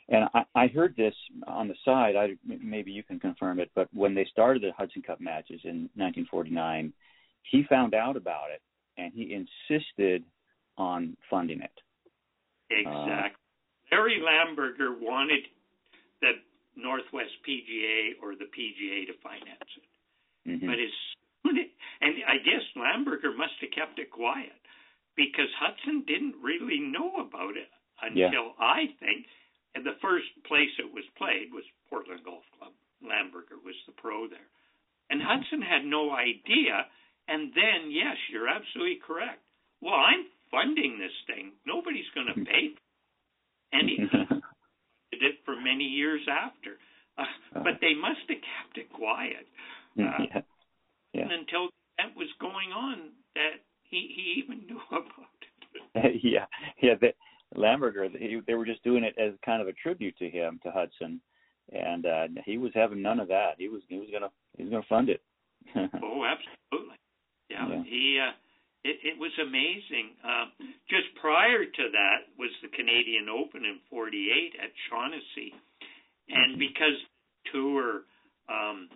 And I, I heard this on the side. I, maybe you can confirm it, but when they started the Hudson Cup matches in nineteen forty-nine, he found out about it, and he insisted on funding it. Exactly. Uh, Larry Lamberger wanted the Northwest P G A or the P G A to finance it. Mm-hmm. But his, and I guess Lamberger must have kept it quiet because Hudson didn't really know about it until yeah. I think. And the first place it was played was Portland Golf Club. Lamberger was the pro there. And Hudson had no idea. And then, yes, you're absolutely correct. Well, I'm funding this thing. Nobody's going to pay. And he did it for many years after. Uh, but they must have kept it quiet. Uh, yeah. Yeah. And until that was going on, that he, he even knew about it. yeah, yeah, that. Lamberger, they were just doing it as kind of a tribute to him, to Hudson, and uh, he was having none of that. He was he was gonna he was gonna fund it. Oh, absolutely. Yeah, yeah. he uh, it, it was amazing. Uh, just prior to that was the Canadian Open in forty-eight at Shaughnessy, and because tour um,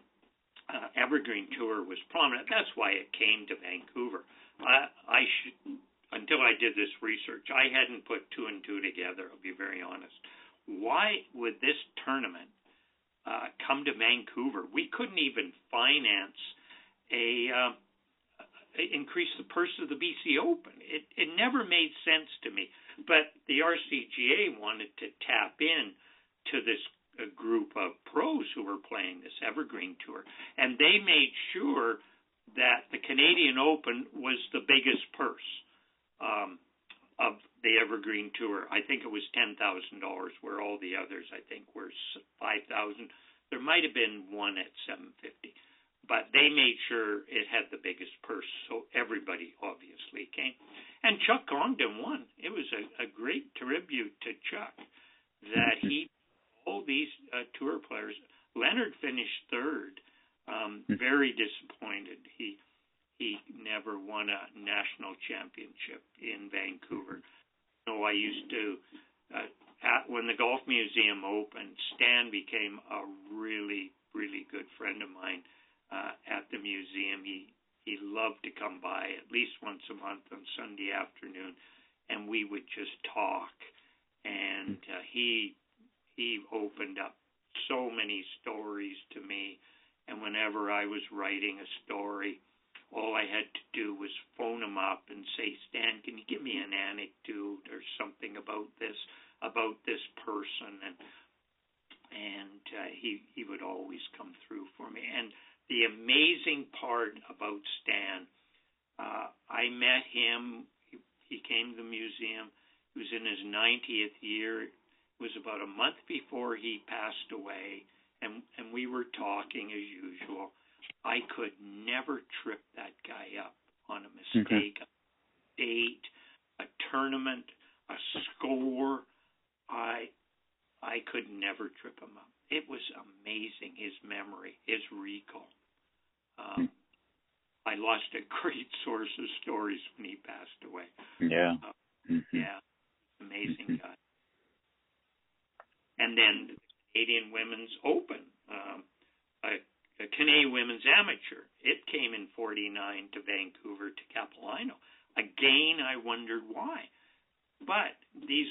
uh, Evergreen Tour was prominent, that's why it came to Vancouver. I I should. Until I did this research, I hadn't put two and two together, I'll be very honest. Why would this tournament uh, come to Vancouver? We couldn't even finance a uh, increase the purse of the B C Open. It, it never made sense to me. But the R C G A wanted to tap in to this uh, group of pros who were playing this Evergreen Tour, and they made sure that the Canadian Open was the biggest purse. Um, of the Evergreen Tour. I think it was ten thousand dollars, where all the others, I think, were five thousand dollars. There might have been one at seven hundred fifty dollars, but they made sure it had the biggest purse, so everybody obviously came. And Chuck Condon won. It was a, a great tribute to Chuck that he, all these uh, tour players, Leonard finished third, um, very disappointed. He He never won a national championship in Vancouver. So I used to, uh, at, when the Golf Museum opened, Stan became a really, really good friend of mine uh, at the museum. He he loved love to come by at least once a month on Sunday afternoon, and we would just talk. And uh, he he opened up so many stories to me. And whenever I was writing a story, all I had to do was phone him up and say, Stan, can you give me an anecdote or something about this, about this person? And and uh, he, he would always come through for me. And the amazing part about Stan, uh, I met him. He, he came to the museum. He was in his ninetieth year. It was about a month before he passed away. And, and we were talking as usual. I could never trip that guy up on a mistake, okay. a date, a tournament, a score. I I could never trip him up. It was amazing, his memory, his recall. Um, I lost a great source of stories when he passed away. Yeah. Uh, mm-hmm. Yeah, amazing guy. And then the Canadian Women's Open, um, I the Canadian Women's Amateur. It came in forty-nine to Vancouver, to Capilano. Again, I wondered why. But these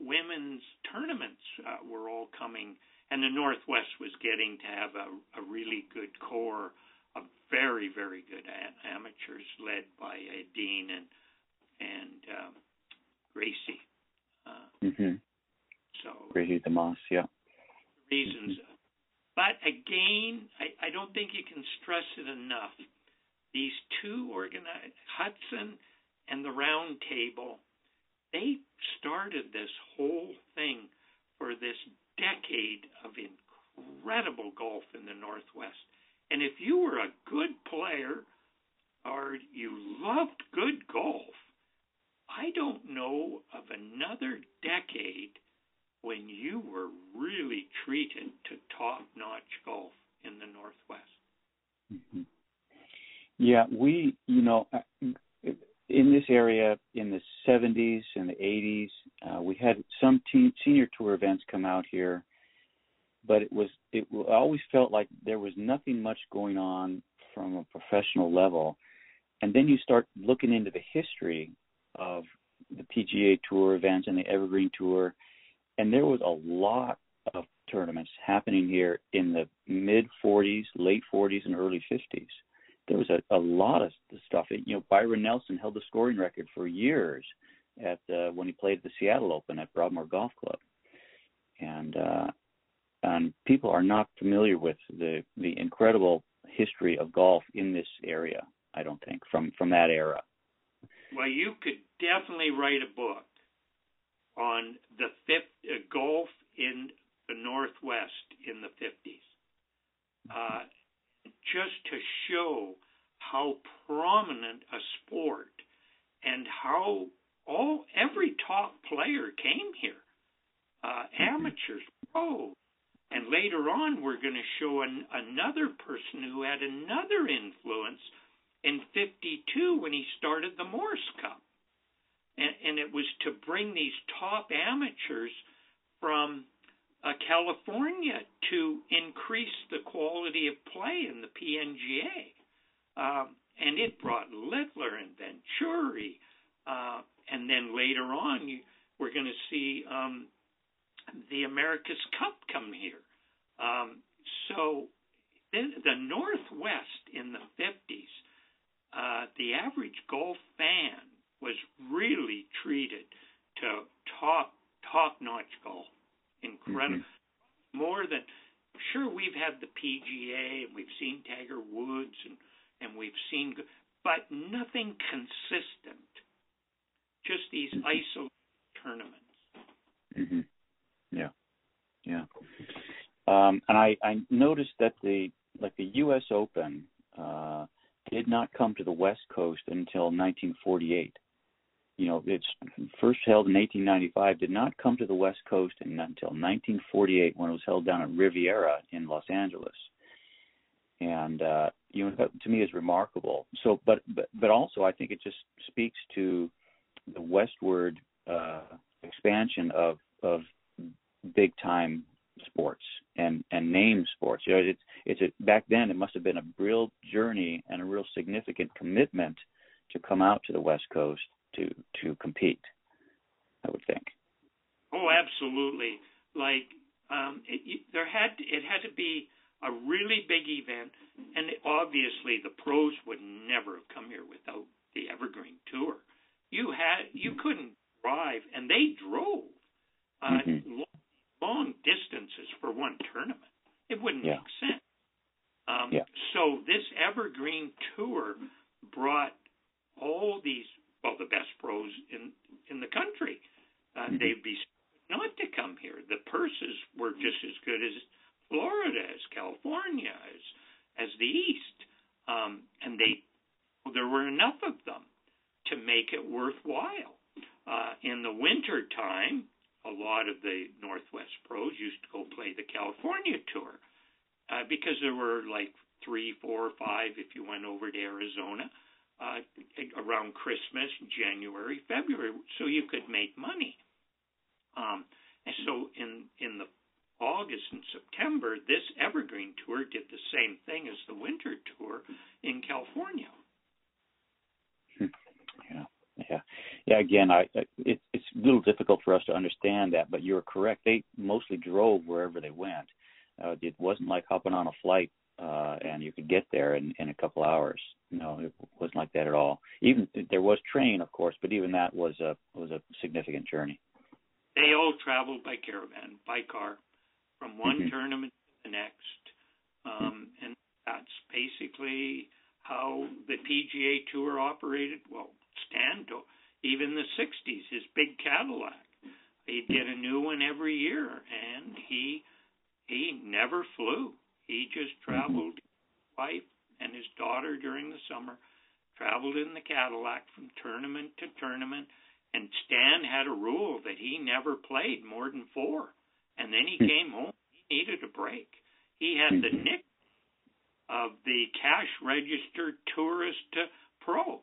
women's tournaments uh, were all coming, and the Northwest was getting to have a, a really good core of very, very good a- amateurs led by uh, Dean and, and um, Gracie. Uh, mm-hmm. So Gracie DeMoss, yeah. Reasons. Mm-hmm. But again, I, I don't think you can stress it enough. These two organized, Hudson and the Round Table, they started this whole thing for this decade of incredible golf in the Northwest. And if you were a good player or you loved good golf, I don't know of another decade when you were really treated to top-notch golf in the Northwest. Mm-hmm. Yeah, we, you know, in this area in the seventies and the eighties, uh, we had some teen, senior tour events come out here, but it was, it always felt like there was nothing much going on from a professional level. And then you start looking into the history of the P G A Tour events and the Evergreen Tour. And there was a lot of tournaments happening here in the mid-forties, late forties, and early fifties. There was a, a lot of stuff. You know, Byron Nelson held the scoring record for years at uh, when he played at the Seattle Open at Broadmoor Golf Club. And, uh, and people are not familiar with the, the incredible history of golf in this area, I don't think, from, from that era. Well, you could definitely write a book on the fifth, uh, golf in the Northwest in the fifties, uh, just to show how prominent a sport and how all every top player came here, uh, amateurs, pros. And later on we're going to show an, another person who had another influence in fifty-two when he started the Morse Cup. And, and it was to bring these top amateurs from uh, California to increase the quality of play in the P N G A. Um, and it brought Littler and Venturi. Uh, and then later on, you, we're going to see um, the America's Cup come here. Um, so in the Northwest in the fifties, uh, the average golf fan was really treated to top, top-notch golf. Incredible. Mm-hmm. More than, sure, we've had the P G A, and we've seen Tiger Woods, and, and we've seen, but nothing consistent. Just these mm-hmm. isolated tournaments. Mm-hmm. Yeah, yeah. Um, and I, I noticed that the, like the U S Open uh, did not come to the West Coast until nineteen forty-eight. You know, it's first held in eighteen ninety-five, did not come to the West Coast until nineteen forty-eight when it was held down at Riviera in Los Angeles. And, uh, you know, that to me is remarkable. So, but, but, but also I think it just speaks to the westward uh, expansion of, of big-time sports and, and name sports. You know, it's it's a, back then it must have been a real journey and a real significant commitment to come out to the West Coast to to compete, I would think. Oh, absolutely. Like um, it, there had it had to be a really big event, and obviously the pros would never have come here without the Evergreen Tour. You had you couldn't drive, and they drove uh, mm-hmm. long, long distances for one tournament. It wouldn't yeah. make sense. Um, yeah. So this Evergreen Tour brought all these, well, the best pros in in the country. Uh, mm-hmm. They'd be not to come here. The purses were just as good as Florida, as California, as, as the East, um, and they there were enough of them to make it worthwhile. Uh, in the winter time, a lot of the Northwest pros used to go play the California Tour uh, because there were like three, four, five if you went over to Arizona uh, around Christmas, January, February, so you could make money. Um, and so in, in the August and September, this Evergreen Tour did the same thing as the Winter Tour in California. Yeah, yeah, yeah. Again, I, I it, it's a little difficult for us to understand that, but you're correct. They mostly drove wherever they went. Uh, it wasn't like hopping on a flight uh, and you could get there in, in a couple hours. No, it wasn't like that at all. Even there was train, of course, but even that was a was a significant journey. They all traveled by caravan, by car, from one mm-hmm. tournament to the next, um, and that's basically how the P G A Tour operated. Well, Stan, even the sixties, his big Cadillac, he did a new one every year, and he he never flew. He just traveled. His wife and his daughter during the summer traveled in the Cadillac from tournament to tournament, and Stan had a rule that he never played more than four. And then he came home. He needed a break. He had the nick of the cash register tourist to pro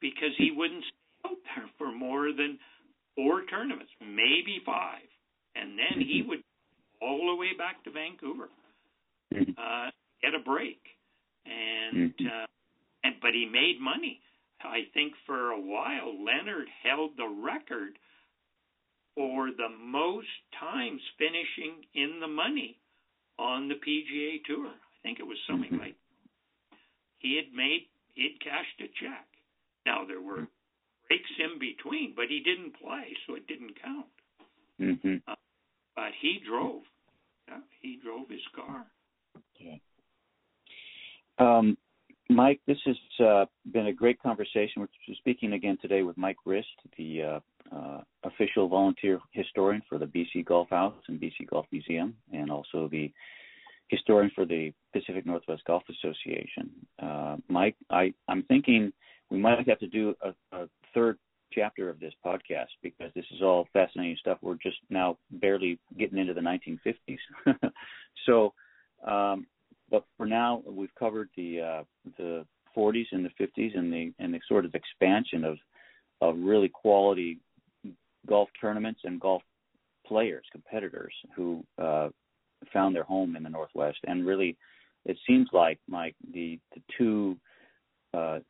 because he wouldn't stay out there for more than four tournaments, maybe five. And then he would go all the way back to Vancouver, uh, get a break. And, uh, and but he made money. I think for a while, Leonard held the record for the most times finishing in the money on the P G A Tour. I think it was something mm-hmm. like he had made, he had cashed a check. Now, there were breaks in between, but he didn't play, so it didn't count. Mm-hmm. Uh, but he drove. Yeah, he drove his car. Yeah. Um, Mike, this has uh, been a great conversation. We're speaking again today with Mike Rist, the uh, uh, official volunteer historian for the B C Golf House and B C Golf Museum, and also the historian for the Pacific Northwest Golf Association. Uh, Mike, I, I'm thinking we might have to do a, a third chapter of this podcast because this is all fascinating stuff. We're just now barely getting into the nineteen fifties. so, um, But for now, we've covered the uh, the forties and the fifties and the and the sort of expansion of of really quality golf tournaments and golf players, competitors who uh, found their home in the Northwest. And really, it seems like, Mike, the the two uh,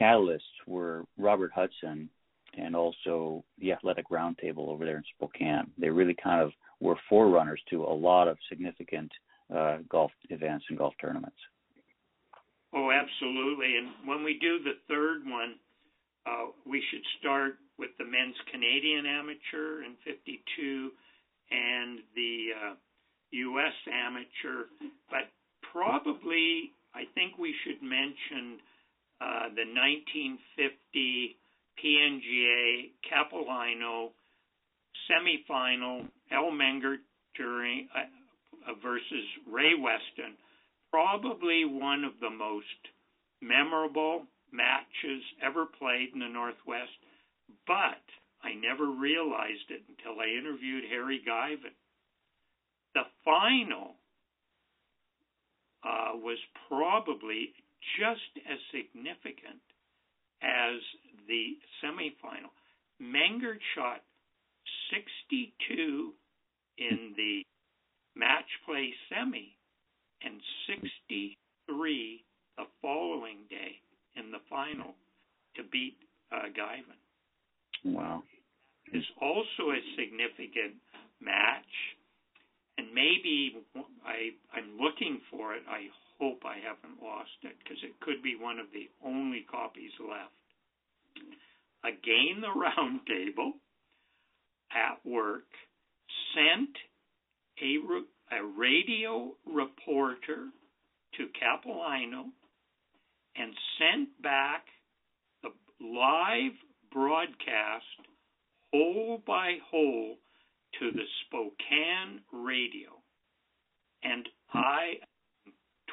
catalysts were Robert Hudson and also the Athletic Roundtable over there in Spokane. They really kind of were forerunners to a lot of significant Uh, golf events and golf tournaments. Oh, absolutely. And when we do the third one, uh, we should start with the men's Canadian Amateur in fifty-two and the uh, U S Amateur. But probably, I think we should mention uh, the nineteen fifty P N G A Capilano semifinal, Al Mengert during... Uh, versus Ray Weston, probably one of the most memorable matches ever played in the Northwest, but I never realized it until I interviewed Harry Guyvan. The final uh, was probably just as significant as the semifinal. Mengert shot sixty-two in the match play semi, and sixty-three the following day in the final to beat uh, Guyvan. Wow. Is also a significant match, and maybe I, I'm looking for it. I hope I haven't lost it because it could be one of the only copies left. Again, the round table at work sent a, a radio reporter to Capilano and sent back the live broadcast hole by hole to the Spokane radio. And I,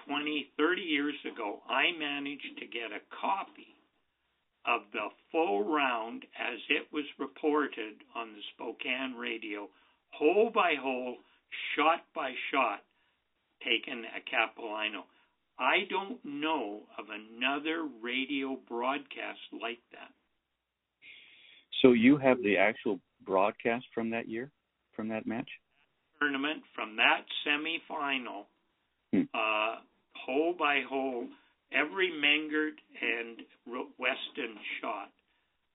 twenty, thirty years ago, I managed to get a copy of the full round as it was reported on the Spokane radio, hole by hole, shot by shot, taken at Capilano. I don't know of another radio broadcast like that. So you have the actual broadcast from that year, from that match? Tournament, from that semifinal, hmm. uh, hole by hole, every Mengert and Weston shot.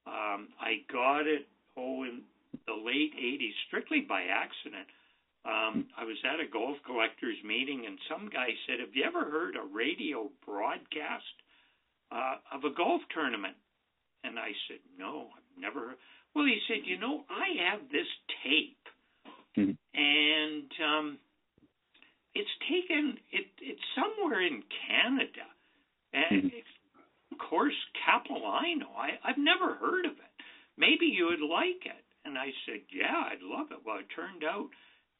Um, I got it oh, in the late eighties, strictly by accident. Um, I was at a golf collectors meeting, and some guy said, have you ever heard a radio broadcast uh, of a golf tournament? And I said, no, I've never heard. Well, he said, you know, I have this tape, mm-hmm. and um, it's taken, it, it's somewhere in Canada. And of course, Capilano, I, I've never heard of it. Maybe you would like it. And I said, yeah, I'd love it. Well, it turned out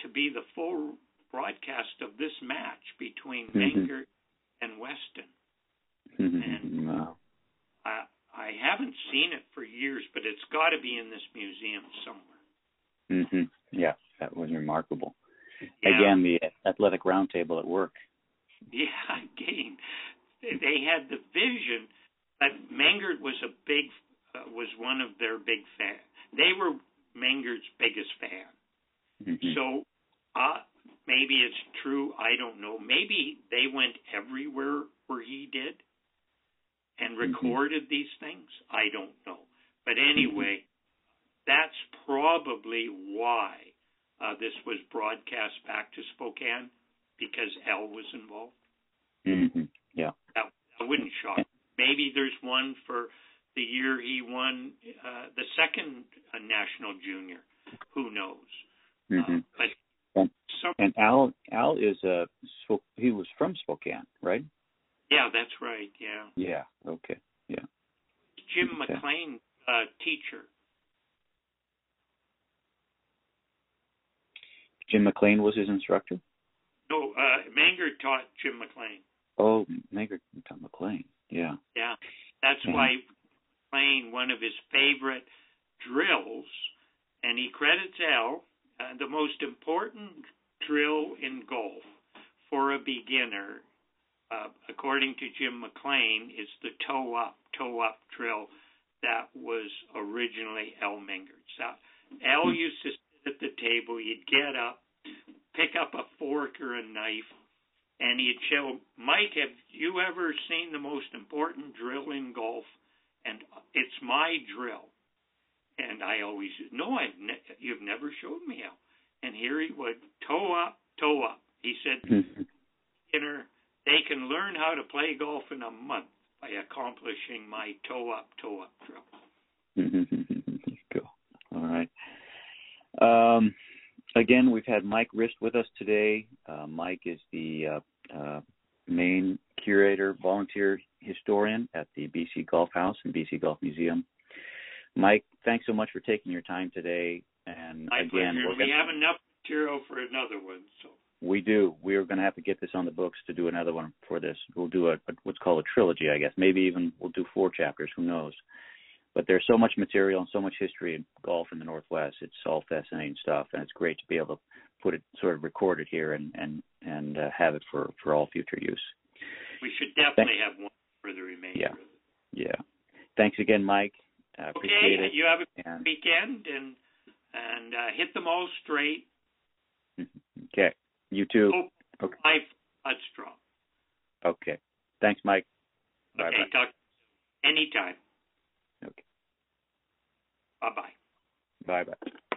to be the full broadcast of this match between Mengert mm-hmm. and Weston. Mm-hmm. And wow. I, I haven't seen it for years, but it's got to be in this museum somewhere. Mm-hmm. Yeah, that was remarkable. Yeah. Again, the Athletic Roundtable at work. Yeah, again. They had the vision, but Mengert was a big, uh, was one of their big fans. They were Mengert's biggest fan. Mm-hmm. So uh, maybe it's true. I don't know. Maybe they went everywhere where he did and recorded mm-hmm. these things. I don't know. But anyway, that's probably why uh, this was broadcast back to Spokane, because Al was involved. Mm-hmm. Yeah, that, that wouldn't shock me. Maybe there's one for the year he won uh, the second uh, national junior. Who knows? Mm-hmm. uh, but and, some, and Al Al is a he was from Spokane, right? Yeah, that's right. Yeah. Yeah. Okay. Yeah. Jim okay. McLean's uh, teacher. Jim McLean was his instructor? No, uh, Mengert taught Jim McLean. Oh, Mengert taught McLean, yeah. Yeah, that's yeah. why McLean, one of his favorite drills, and he credits Al, uh, the most important drill in golf for a beginner, uh, according to Jim McLean, is the toe-up, toe-up drill that was originally Al Mengert's. Uh, Al used to sit at the table, he'd get up, pick up a fork or a knife, and he'd show, Mike, have you ever seen the most important drill in golf? And it's my drill. And I always, no, I've ne- you've never showed me how. And here he would, toe up, toe up. He said, beginner, they can learn how to play golf in a month by accomplishing my toe up, toe up drill. Cool. All right. Um, again, we've had Mike Rist with us today. Uh, Mike is the uh, uh, main curator, volunteer historian at the B C Golf House and B C Golf Museum. Mike, thanks so much for taking your time today. And My again, pleasure. We have enough material for another one. So we do. We are going to have to get this on the books to do another one for this. We'll do a, a what's called a trilogy, I guess. Maybe even we'll do four chapters. Who knows? But there's so much material and so much history in golf in the Northwest. It's all fascinating stuff, and it's great to be able to put it, sort of record it here and and, and uh, have it for, for all future use. We should definitely Thanks. have one for the remainder. Yeah. Yeah. Thanks again, Mike. I appreciate okay, it. You have a and, weekend, and, and uh, hit them all straight. Okay. You too. Oh, okay. Mike Hudstrom. Okay. Thanks, Mike. Okay. Bye-bye. Talk anytime. Okay. Bye-bye. Bye-bye.